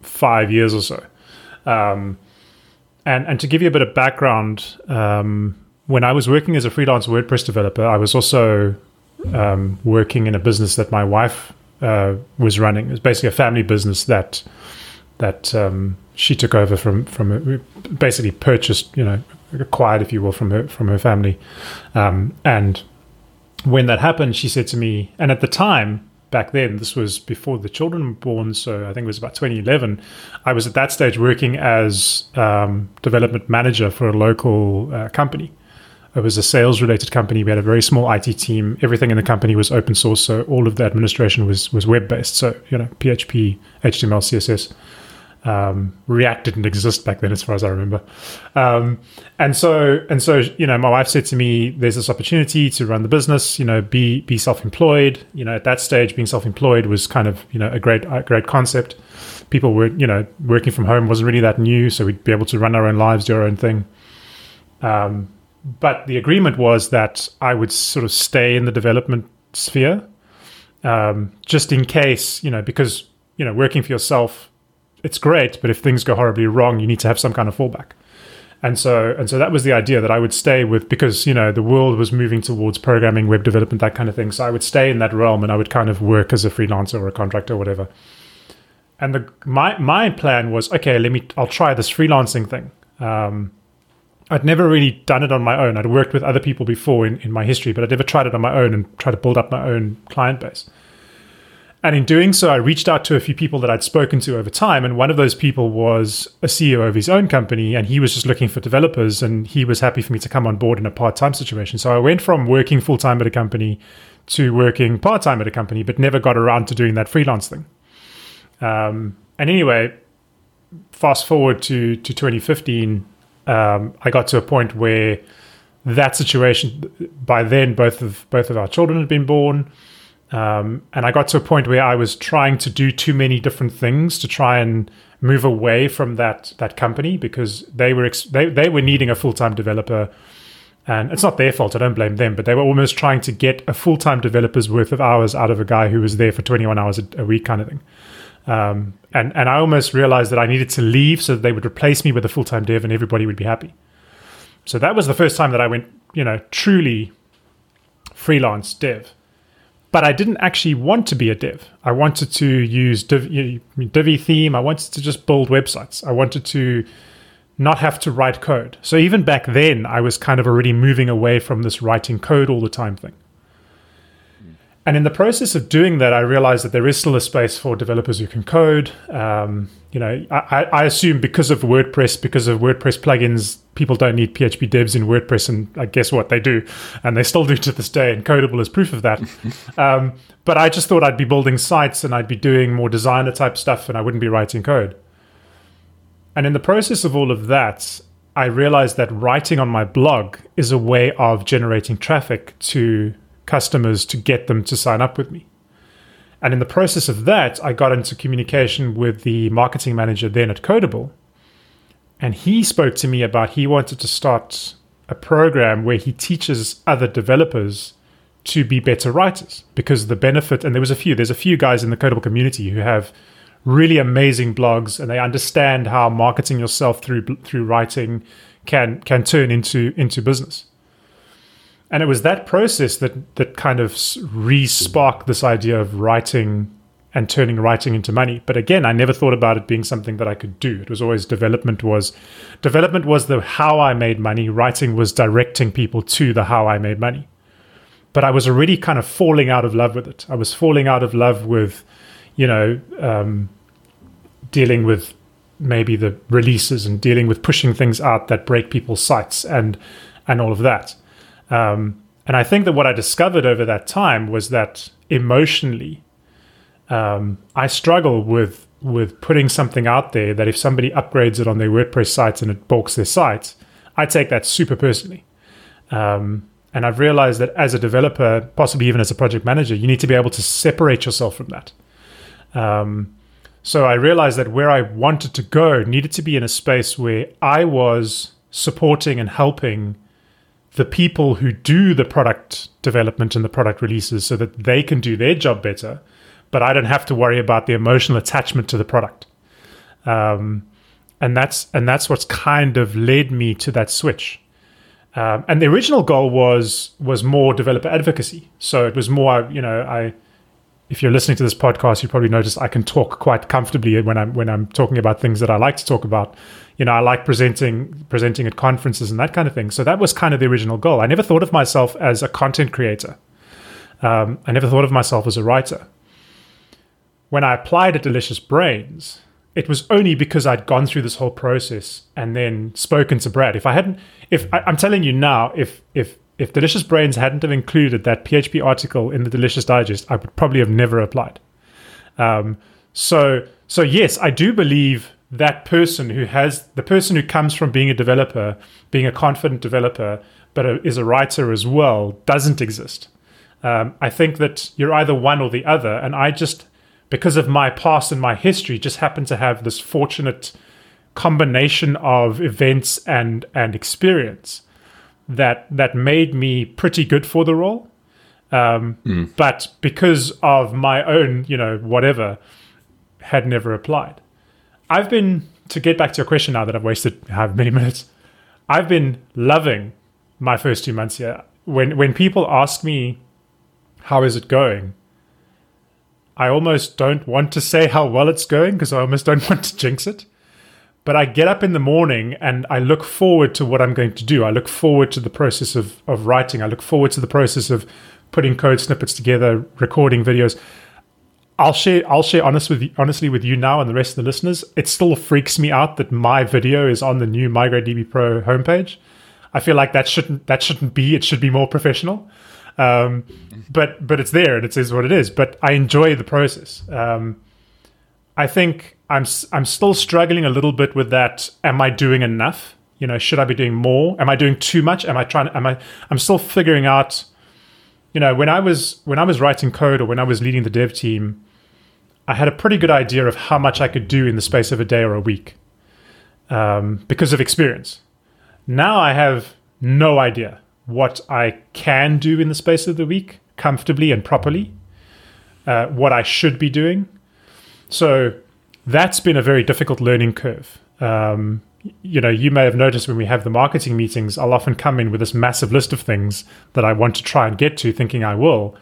five years or so. Um, and, and to give you a bit of background, um, when I was working as a freelance WordPress developer, I was also um, working in a business that my wife uh, was running. It was basically a family business that that um, she took over from from basically purchased, you know, acquired, if you will, from her from her family, um, and. When that happened, she said to me, and at the time, back then, this was before the children were born, so I think it was about twenty eleven, I was at that stage working as um, development manager for a local uh, company. It was a sales-related company. We had a very small I T team. Everything in the company was open source, so all of the administration was was web-based. So, you know, P H P, H T M L, C S S. Um, React didn't exist back then, as far as I remember. Um, and so, and so, you know, my wife said to me, there's this opportunity to run the business, you know, be, be self-employed, you know, at that stage, being self-employed was kind of, you know, a great, a great concept. People were, you know, working from home wasn't really that new. So we'd be able to run our own lives, do our own thing. Um, but the agreement was that I would sort of stay in the development sphere, um, just in case, you know, because, you know, working for yourself, it's great, but if things go horribly wrong, you need to have some kind of fallback. And so and so that was the idea that I would stay with, because, you know, the world was moving towards programming, web development, that kind of thing. So I would stay in that realm and I would kind of work as a freelancer or a contractor or whatever. And the my my plan was, okay, let me I'll try this freelancing thing. Um, I'd never really done it on my own. I'd worked with other people before in, in my history, but I'd never tried it on my own and tried to build up my own client base. And in doing so, I reached out to a few people that I'd spoken to over time. And one of those people was a C E O of his own company. And he was just looking for developers. And he was happy for me to come on board in a part-time situation. So I went from working full-time at a company to working part-time at a company, but never got around to doing that freelance thing. Um, and anyway, fast forward to, to twenty fifteen, um, I got to a point where that situation, by then both of both of our children had been born. Um, and I got to a point where I was trying to do too many different things to try and move away from that that company, because they were ex- they, they were needing a full-time developer. And it's not their fault, I don't blame them, but they were almost trying to get a full-time developer's worth of hours out of a guy who was there for twenty-one hours a, a week kind of thing. Um, and, and I almost realized that I needed to leave so that they would replace me with a full-time dev and everybody would be happy. So that was the first time that I went, you know, truly freelance dev. But I didn't actually want to be a dev. I wanted to use Divi, Divi theme. I wanted to just build websites. I wanted to not have to write code. So even back then, I was kind of already moving away from this writing code all the time thing. And in the process of doing that, I realized that there is still a space for developers who can code. Um, you know, I, I assume because of WordPress, because of WordPress plugins, people don't need P H P devs in WordPress, and I guess what they do, and they still do to this day, and Codeable is proof of that. um, but I just thought I'd be building sites and I'd be doing more designer type stuff and I wouldn't be writing code. And in the process of all of that, I realized that writing on my blog is a way of generating traffic to customers to get them to sign up with me. And in the process of that, I got into communication with the marketing manager then at Codeable. And he spoke to me about he wanted to start a program where he teaches other developers to be better writers, because the benefit, and there was a few, there's a few guys in the Codeable community who have really amazing blogs, and they understand how marketing yourself through through writing can can turn into into business. And it was that process that that kind of re-sparked this idea of writing and turning writing into money. But again, I never thought about it being something that I could do. It was always development was development was the how I made money. Writing was directing people to the how I made money. But I was already kind of falling out of love with it. I was falling out of love with, you know, um, dealing with maybe the releases and dealing with pushing things out that break people's sites and and all of that. Um, and I think that what I discovered over that time was that emotionally, um, I struggle with with putting something out there that if somebody upgrades it on their WordPress sites and it balks their site, I take that super personally. Um, and I've realized that as a developer, possibly even as a project manager, you need to be able to separate yourself from that. Um, so I realized that where I wanted to go needed to be in a space where I was supporting and helping the people who do the product development and the product releases so that they can do their job better, but I don't have to worry about the emotional attachment to the product. Um, and that's, and that's what's kind of led me to that switch. Um, and the original goal was, was more developer advocacy. So it was more, you know, I, if you're listening to this podcast, you probably noticed I can talk quite comfortably when I'm when I'm talking about things that I like to talk about. You know, I like presenting presenting at conferences and that kind of thing. So that was kind of the original goal. I never thought of myself as a content creator. Um, I never thought of myself as a writer. When I applied at Delicious Brains, it was only because I'd gone through this whole process and then spoken to Brad. If I hadn't, if I, I'm telling you now, if if If Delicious Brains hadn't have included that P H P article in the Delicious Digest, I would probably have never applied. Um, so, so yes, I do believe that person who has, the person who comes from being a developer, being a confident developer, but a, is a writer as well, doesn't exist. Um, I think that you're either one or the other. And I just, because of my past and my history, just happen to have this fortunate combination of events and, and experience that that made me pretty good for the role. Um, mm. But because of my own, you know, whatever, had never applied. I've been, to get back to your question now that I've wasted however many minutes, I've been loving my first two months here. When, when people ask me, how is it going? I almost don't want to say how well it's going because I almost don't want to jinx it. But I get up in the morning and I look forward to what I'm going to do. I look forward to the process of, of writing. I look forward to the process of putting code snippets together, recording videos. I'll share I'll share honest with you, honestly with you now and the rest of the listeners. It still freaks me out that my video is on the new Migrate D B Pro homepage. I feel like that shouldn't that shouldn't be. It should be more professional. Um, but but it's there and it is what it is. But I enjoy the process. Um, I think I'm I'm still struggling a little bit with that. Am I doing enough? You know, should I be doing more? Am I doing too much? Am I trying? Am I? I'm still figuring out. You know, when I was when I was writing code or when I was leading the dev team, I had a pretty good idea of how much I could do in the space of a day or a week, um, because of experience. Now I have no idea what I can do in the space of the week comfortably and properly, uh, what I should be doing. So that's been a very difficult learning curve. Um, you know, you may have noticed when we have the marketing meetings, I'll often come in with this massive list of things that I want to try and get to, thinking I will.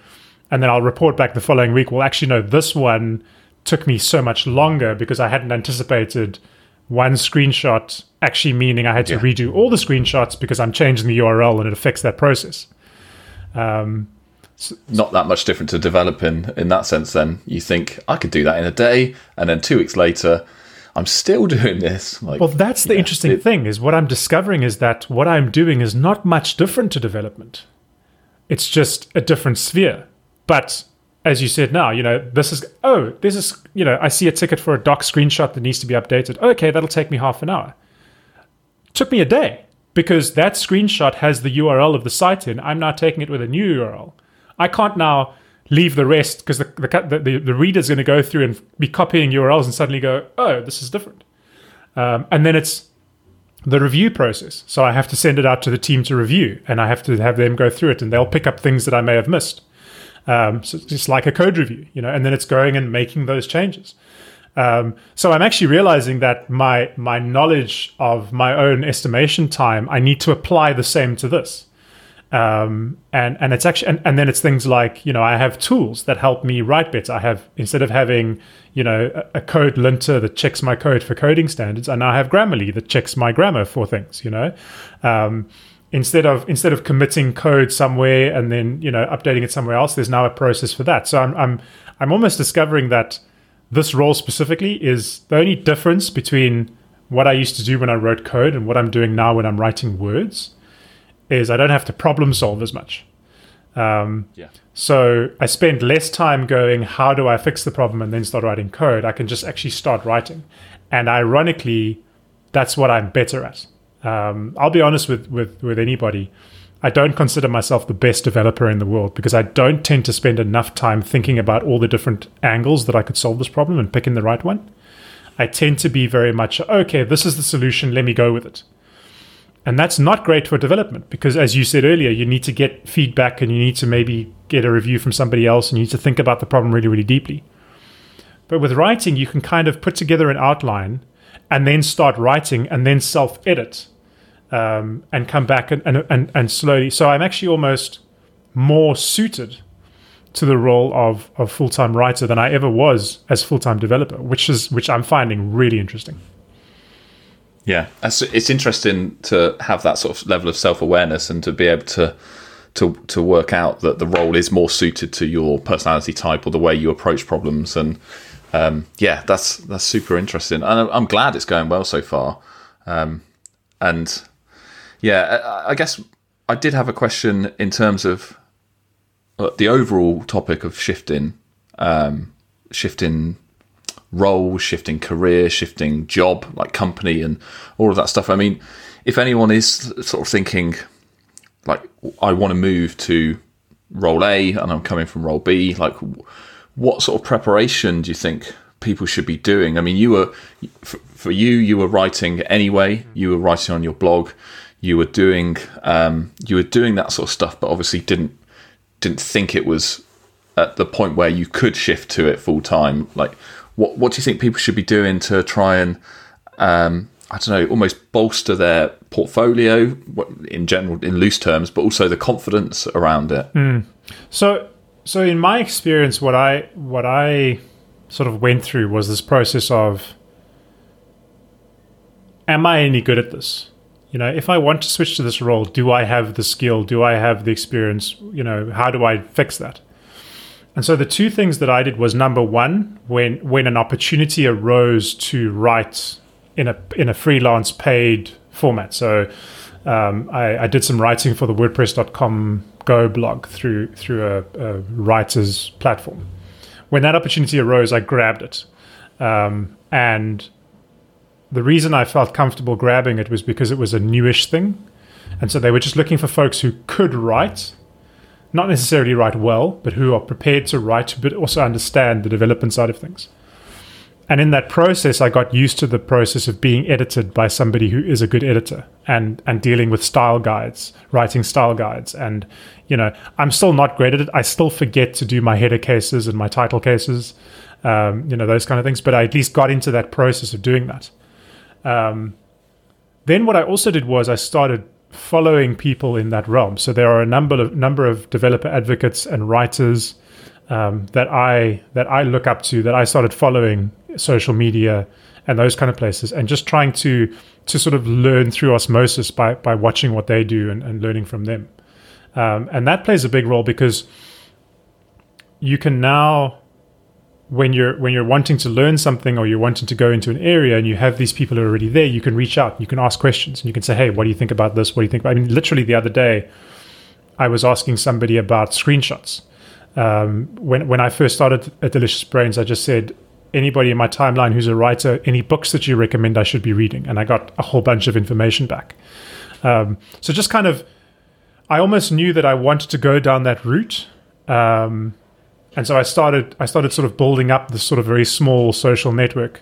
And then I'll report back the following week, well, actually, no, this one took me so much longer because I hadn't anticipated one screenshot, actually meaning I had to yeah. redo all the screenshots because I'm changing the U R L and it affects that process. Um, so, Not that much different to developing in that sense then. You think, I could do that in a day, and then two weeks later, I'm still doing this. Like, well, that's the yeah, interesting it, thing is what I'm discovering is that what I'm doing is not much different to development. It's just a different sphere. But as you said now, you know, this is, oh, this is, you know, I see a ticket for a doc screenshot that needs to be updated. Okay, that'll take me half an hour. Took me a day because that screenshot has the U R L of the site in. I'm now taking it with a new U R L. I can't now leave the rest because the the, the, the reader's going to go through and be copying U R Ls and suddenly go, oh, this is different. Um, and then it's the review process. So I have to send it out to the team to review and I have to have them go through it and they'll pick up things that I may have missed. Um, so it's just like a code review, you know, and then it's going and making those changes. Um, so I'm actually realizing that my my knowledge of my own estimation time, I need to apply the same to this. Um, and, and it's actually, and, and then it's things like, you know, I have tools that help me write better. I have, instead of having, you know, a, a code linter that checks my code for coding standards, I now have Grammarly that checks my grammar for things, you know, um, Instead of instead of committing code somewhere and then, you know, updating it somewhere else, there's now a process for that. So I'm I'm I'm almost discovering that this role specifically is the only difference between what I used to do when I wrote code and what I'm doing now when I'm writing words is I don't have to problem solve as much. Um, yeah. So I spend less time going, how do I fix the problem and then start writing code? I can just actually start writing. And ironically, that's what I'm better at. Um, I'll be honest with, with, with anybody. I don't consider myself the best developer in the world because I don't tend to spend enough time thinking about all the different angles that I could solve this problem and picking the right one. I tend to be very much, okay, this is the solution, let me go with it. And that's not great for development because, as you said earlier, you need to get feedback and you need to maybe get a review from somebody else and you need to think about the problem really, really deeply. But with writing, you can kind of put together an outline and then start writing and then self-edit. Um, and come back and, and, and, and slowly. So I'm actually almost more suited to the role of, of full-time writer than I ever was as full-time developer, which is which I'm finding really interesting. Yeah, it's interesting to have that sort of level of self-awareness and to be able to to to work out that the role is more suited to your personality type or the way you approach problems. And um, yeah, that's that's super interesting. And I'm glad it's going well so far. Um, and Yeah, I guess I did have a question in terms of the overall topic of shifting, um, shifting role, shifting career, shifting job, like company and all of that stuff. I mean, if anyone is sort of thinking, like, I want to move to role A and I'm coming from role B, like, what sort of preparation do you think people should be doing? I mean, you were, for you, you were writing anyway, you were writing on your blog. You were doing um, you were doing that sort of stuff, but obviously didn't didn't think it was at the point where you could shift to it full time. Like, what what do you think people should be doing to try and um, I don't know, almost bolster their portfolio in general, in loose terms, but also the confidence around it? Mm. So, so in my experience, what I what I sort of went through was this process of, am I any good at this? You know, if I want to switch to this role, do I have the skill? Do I have the experience? You know, how do I fix that? And so the two things that I did was, number one, when when an opportunity arose to write in a in a freelance paid format. So um, I, I did some writing for the WordPress dot com Go blog through through a, a writer's platform. When that opportunity arose, I grabbed it. Um, And the reason I felt comfortable grabbing it was because it was a newish thing. And so they were just looking for folks who could write, not necessarily write well, but who are prepared to write, but also understand the development side of things. And in that process, I got used to the process of being edited by somebody who is a good editor and, and dealing with style guides, writing style guides. And, you know, I'm still not great at it. I still forget to do my header cases and my title cases, um, you know, those kind of things. But I at least got into that process of doing that. Um, then what I also did was I started following people in that realm. So there are a number of number of developer advocates and writers um, that I that I look up to, that I started following social media and those kind of places, and just trying to to sort of learn through osmosis by by watching what they do and, and learning from them. Um, and that plays a big role because you can now, when you're when you're wanting to learn something or you're wanting to go into an area and you have these people who are already there, you can reach out, you can ask questions, and you can say, hey, what do you think about this? What do you think about? I mean, literally the other day, I was asking somebody about screenshots. Um, when when I first started at Delicious Brains, I just said, anybody in my timeline who's a writer, any books that you recommend I should be reading? And I got a whole bunch of information back. Um, so just kind of, I almost knew that I wanted to go down that route. Um, And so I started I started sort of building up this sort of very small social network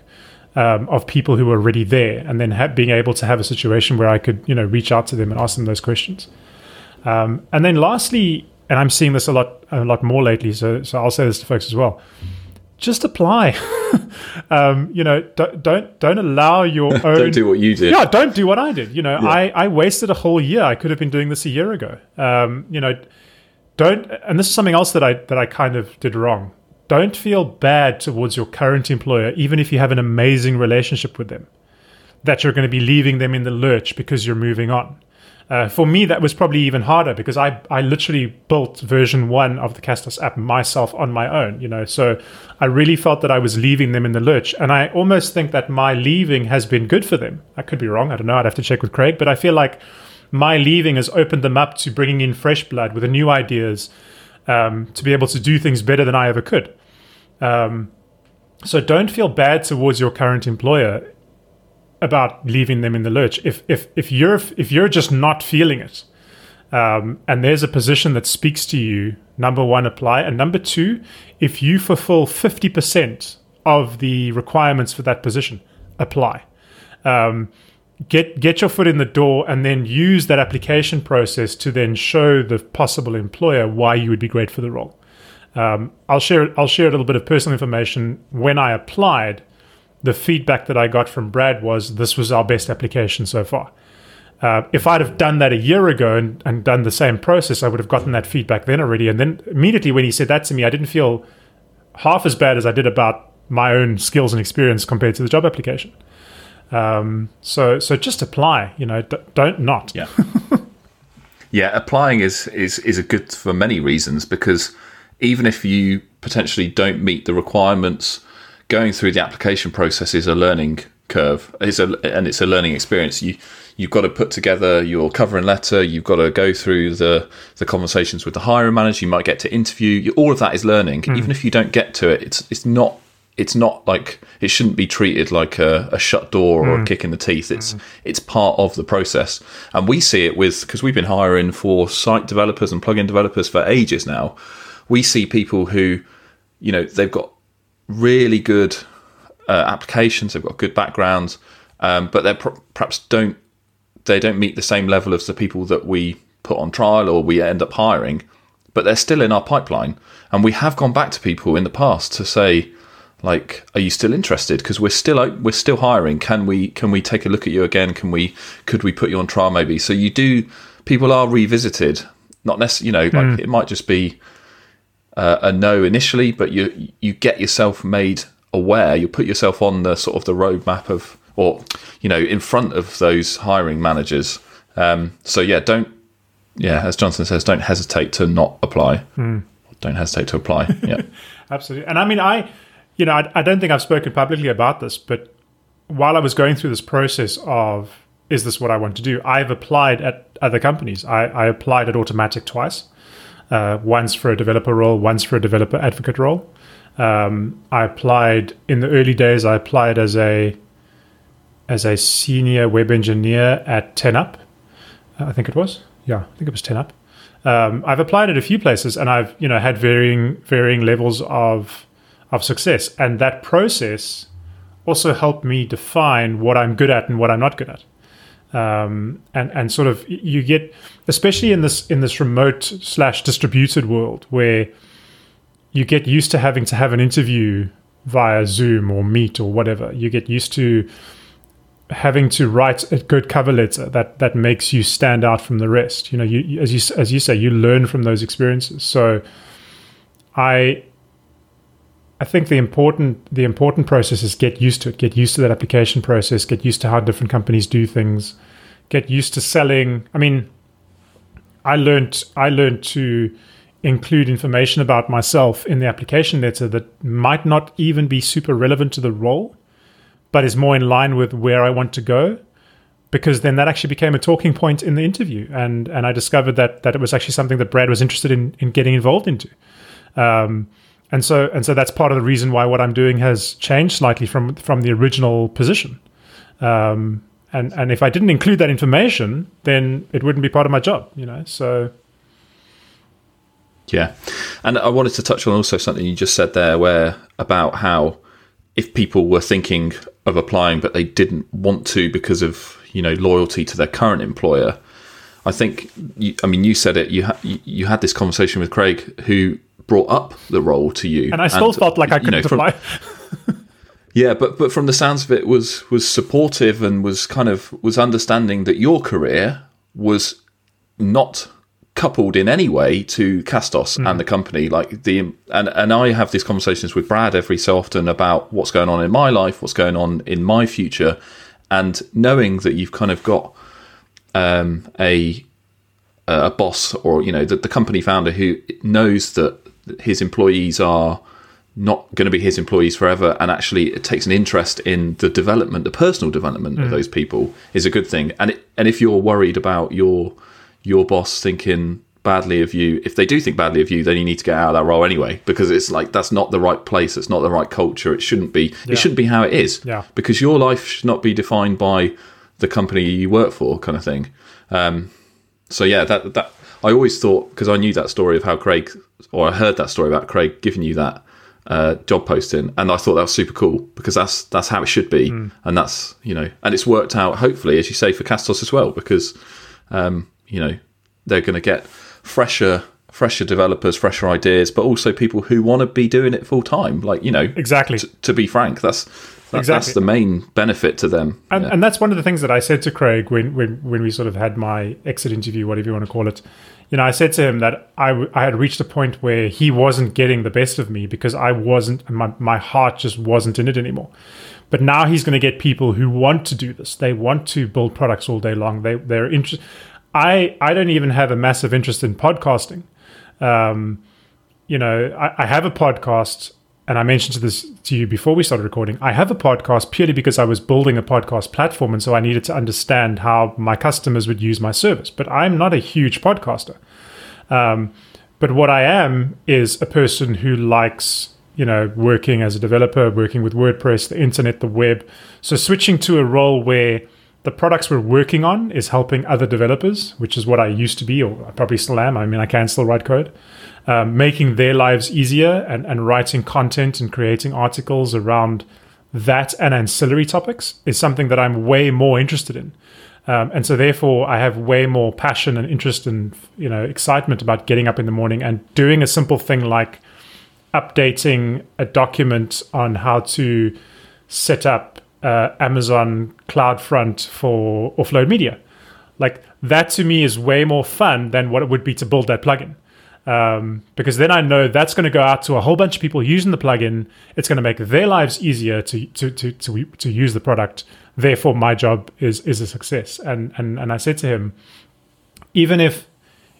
um, of people who were already there, and then ha- being able to have a situation where I could, you know, reach out to them and ask them those questions. Um, and then lastly, and I'm seeing this a lot a lot more lately, so so I'll say this to folks as well, just apply. um, you know, don't, don't don't allow your own... Don't do what you did. Yeah, don't do what I did. You know, yeah. I, I wasted a whole year. I could have been doing this a year ago. Um, you know... Don't, and this is something else that I that I kind of did wrong. Don't feel bad towards your current employer, even if you have an amazing relationship with them, that you're going to be leaving them in the lurch because you're moving on. Uh, for me, that was probably even harder because I, I literally built version one of the Castos app myself on my own, you know. So I really felt that I was leaving them in the lurch, and I almost think that my leaving has been good for them. I could be wrong. I don't know. I'd have to check with Craig, but I feel like my leaving has opened them up to bringing in fresh blood with the new ideas um, to be able to do things better than I ever could. Um, so don't feel bad towards your current employer about leaving them in the lurch. If if if you're if you're just not feeling it, um, and there's a position that speaks to you, number one, apply, and number two, if you fulfill fifty percent of the requirements for that position, apply. Um, Get get your foot in the door, and then use that application process to then show the possible employer why you would be great for the role. Um, I'll share I'll share a little bit of personal information. When I applied, the feedback that I got from Brad was, this was our best application so far. Uh, if I'd have done that a year ago and, and done the same process, I would have gotten that feedback then already. And then immediately when he said that to me, I didn't feel half as bad as I did about my own skills and experience compared to the job application. Um, so, so just apply, you know, d- don't not. Yeah. yeah. Applying is, is, is a good for many reasons, because even if you potentially don't meet the requirements, going through the application process is a learning curve. It's a, and it's a learning experience. You, you've got to put together your cover and letter. You've got to go through the, the conversations with the hiring manager. You might get to interview. All of that is learning. Mm. Even if you don't get to it, it's, it's not, It's not like it shouldn't be treated like a, a shut door or mm. a kick in the teeth. It's mm. it's part of the process, and we see it with because we've been hiring for site developers and plugin developers for ages now. We see people who, you know, they've got really good uh, applications, they've got good backgrounds, um, but they pr- perhaps don't they don't meet the same level as the people that we put on trial or we end up hiring, but they're still in our pipeline, and we have gone back to people in the past to say, like, are you still interested? Because we're still we're still hiring. Can we can we take a look at you again? Can we could we put you on trial maybe? So you do. People are revisited. Not necessarily, you know, mm. like it might just be uh, a no initially, but you you get yourself made aware. You put yourself on the sort of the roadmap of, or you know, in front of those hiring managers. Um, so yeah, don't yeah, as Jonathan says, don't hesitate to not apply. Mm. Don't hesitate to apply. Yeah, absolutely. And I mean, I. You know, I, I don't think I've spoken publicly about this, but while I was going through this process of, is this what I want to do? I've applied at other companies. I, I applied at Automatic twice, uh, once for a developer role, once for a developer advocate role. Um, I applied in the early days. I applied as a as a senior web engineer at ten up. I think it was. Yeah, I think it was ten up. Um, I've applied at a few places, and I've you know had varying varying levels of of success. And that process also helped me define what I'm good at and what I'm not good at. Um, and and sort of you get, especially in this in this remote slash distributed world where you get used to having to have an interview via Zoom or Meet or whatever. You get used to having to write a good cover letter that, that makes you stand out from the rest. You know, you as you as you say, you learn from those experiences. So, I I think the important the important process is get used to it. Get used to that application process. Get used to how different companies do things. Get used to selling. I mean, I learned I learned to. include information about myself in the application letter that might not even be super relevant to the role, but is more in line with where I want to go, because then that actually became a talking point in the interview. And and I discovered that that it was actually something that Brad was interested in in getting involved into. Um, and so and so that's part of the reason why what I'm doing has changed slightly from from the original position. Um, and and if I didn't include that information, then it wouldn't be part of my job, you know. So. Yeah. And I wanted to touch on also something you just said there where about how if people were thinking of applying but they didn't want to because of, you know, loyalty to their current employer, I think, you, I mean, you said it, you, ha- you had this conversation with Craig who brought up the role to you. And I still and, felt like I couldn't you know, from, apply. Yeah, but but from the sounds of it was was supportive and was kind of was understanding that your career was not coupled in any way to Castos mm. and the company, like the and and I have these conversations with Brad every so often about what's going on in my life, what's going on in my future, and knowing that you've kind of got um, a a boss or you know the, the company founder who knows that his employees are not going to be his employees forever, and actually it takes an interest in the development, the personal development mm. of those people is a good thing. And it, and if you're worried about your your boss thinking badly of you, if they do think badly of you, then you need to get out of that role anyway, because it's like that's not the right place, it's not the right culture, it shouldn't be yeah. it shouldn't be how it is yeah. because your life should not be defined by the company you work for, kind of thing. Um, so yeah, that that I always thought, because I knew that story of how Craig, or I heard that story about Craig giving you that uh, job posting, and I thought that was super cool because that's that's how it should be mm. and that's, you know, and it's worked out hopefully, as you say, for Castos as well, because um you know, they're going to get fresher, fresher developers, fresher ideas, but also people who want to be doing it full time. Like, you know, exactly. T- to be frank, that's that, exactly. that's the main benefit to them. And, yeah. and that's one of the things that I said to Craig when, when when we sort of had my exit interview, whatever you want to call it. You know, I said to him that I, w- I had reached a point where he wasn't getting the best of me because I wasn't, my, my heart just wasn't in it anymore. But now he's going to get people who want to do this. They want to build products all day long. They they're interested. I, I don't even have a massive interest in podcasting. Um, you know, I, I have a podcast, and I mentioned to this to you before we started recording. I have a podcast purely because I was building a podcast platform, and so I needed to understand how my customers would use my service. But I'm not a huge podcaster. Um, but what I am is a person who likes, you know, working as a developer, working with WordPress, the internet, the web. So switching to a role where the products we're working on is helping other developers, which is what I used to be, or I probably still am. I mean, I can still write code, um, making their lives easier and, and writing content and creating articles around that and ancillary topics is something that I'm way more interested in. Um, and so therefore, I have way more passion and interest and, you know, excitement about getting up in the morning and doing a simple thing like updating a document on how to set up Uh, Amazon CloudFront for Offload Media. Like, that to me is way more fun than what it would be to build that plugin, um, because then I know that's going to go out to a whole bunch of people using the plugin. It's going to make their lives easier to to to to, to use the product. Therefore, my job is is a success. And and and I said to him, even if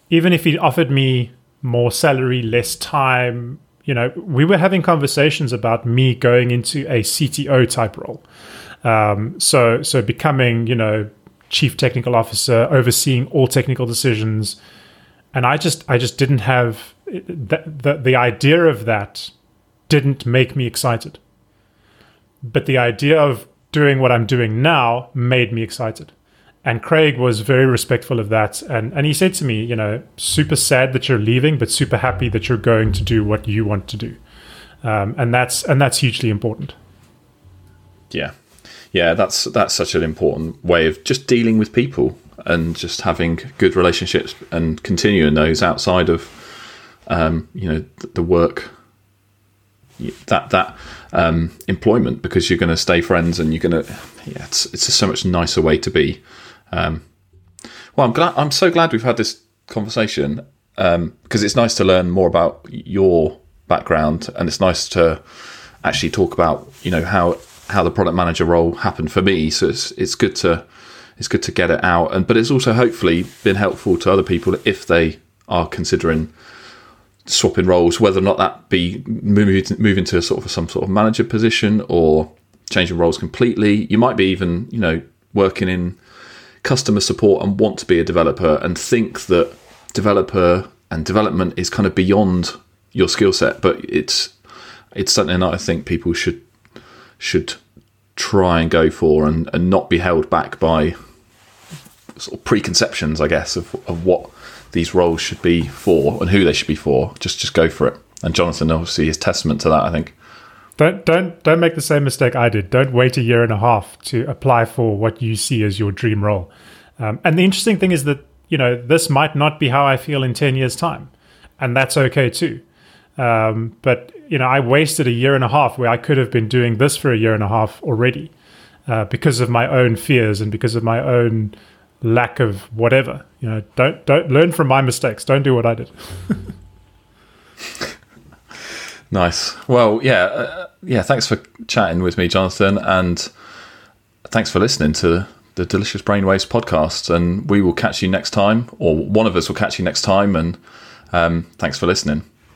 even if he offered me more salary, less time. You know, we were having conversations about me going into a C T O type role. Um, so so becoming, you know, chief technical officer, overseeing all technical decisions. And I just I just didn't have the, the, the idea of that didn't make me excited. But the idea of doing what I'm doing now made me excited. And Craig was very respectful of that. And, and he said to me, you know, super sad that you're leaving, but super happy that you're going to do what you want to do. Um, and that's and that's hugely important. Yeah. Yeah, that's that's such an important way of just dealing with people and just having good relationships and continuing those outside of, um, you know, the work, that that um, employment, because you're going to stay friends and you're going to, yeah, it's it's a so much nicer way to be. Um, well, I'm glad, I'm so glad we've had this conversation, um, because it's nice to learn more about your background, and it's nice to actually talk about, you know, how. how the product manager role happened for me. So it's it's good to it's good to get it out, and but it's also hopefully been helpful to other people if they are considering swapping roles, whether or not that be moving moving to sort of some sort of manager position or changing roles completely. You might be even, you know, working in customer support and want to be a developer and think that developer and development is kind of beyond your skill set, but it's it's something that I think people should should try and go for, and, and not be held back by sort of preconceptions, I guess, of, of what these roles should be for and who they should be for. Just just go for it. And Jonathan obviously is testament to that, I think. Don't don't don't make the same mistake I did. Don't wait a year and a half to apply for what you see as your dream role. Um, and the interesting thing is that, you know, this might not be how I feel in ten years' time, and that's okay too. Um, but you know, I wasted a year and a half where I could have been doing this for a year and a half already, uh, because of my own fears and because of my own lack of whatever. You know, don't don't learn from my mistakes. Don't do what I did. Nice. Well, yeah, uh, yeah. Thanks for chatting with me, Jonathan, and thanks for listening to the Delicious Brainwaves podcast. And we will catch you next time, or one of us will catch you next time. And um, thanks for listening.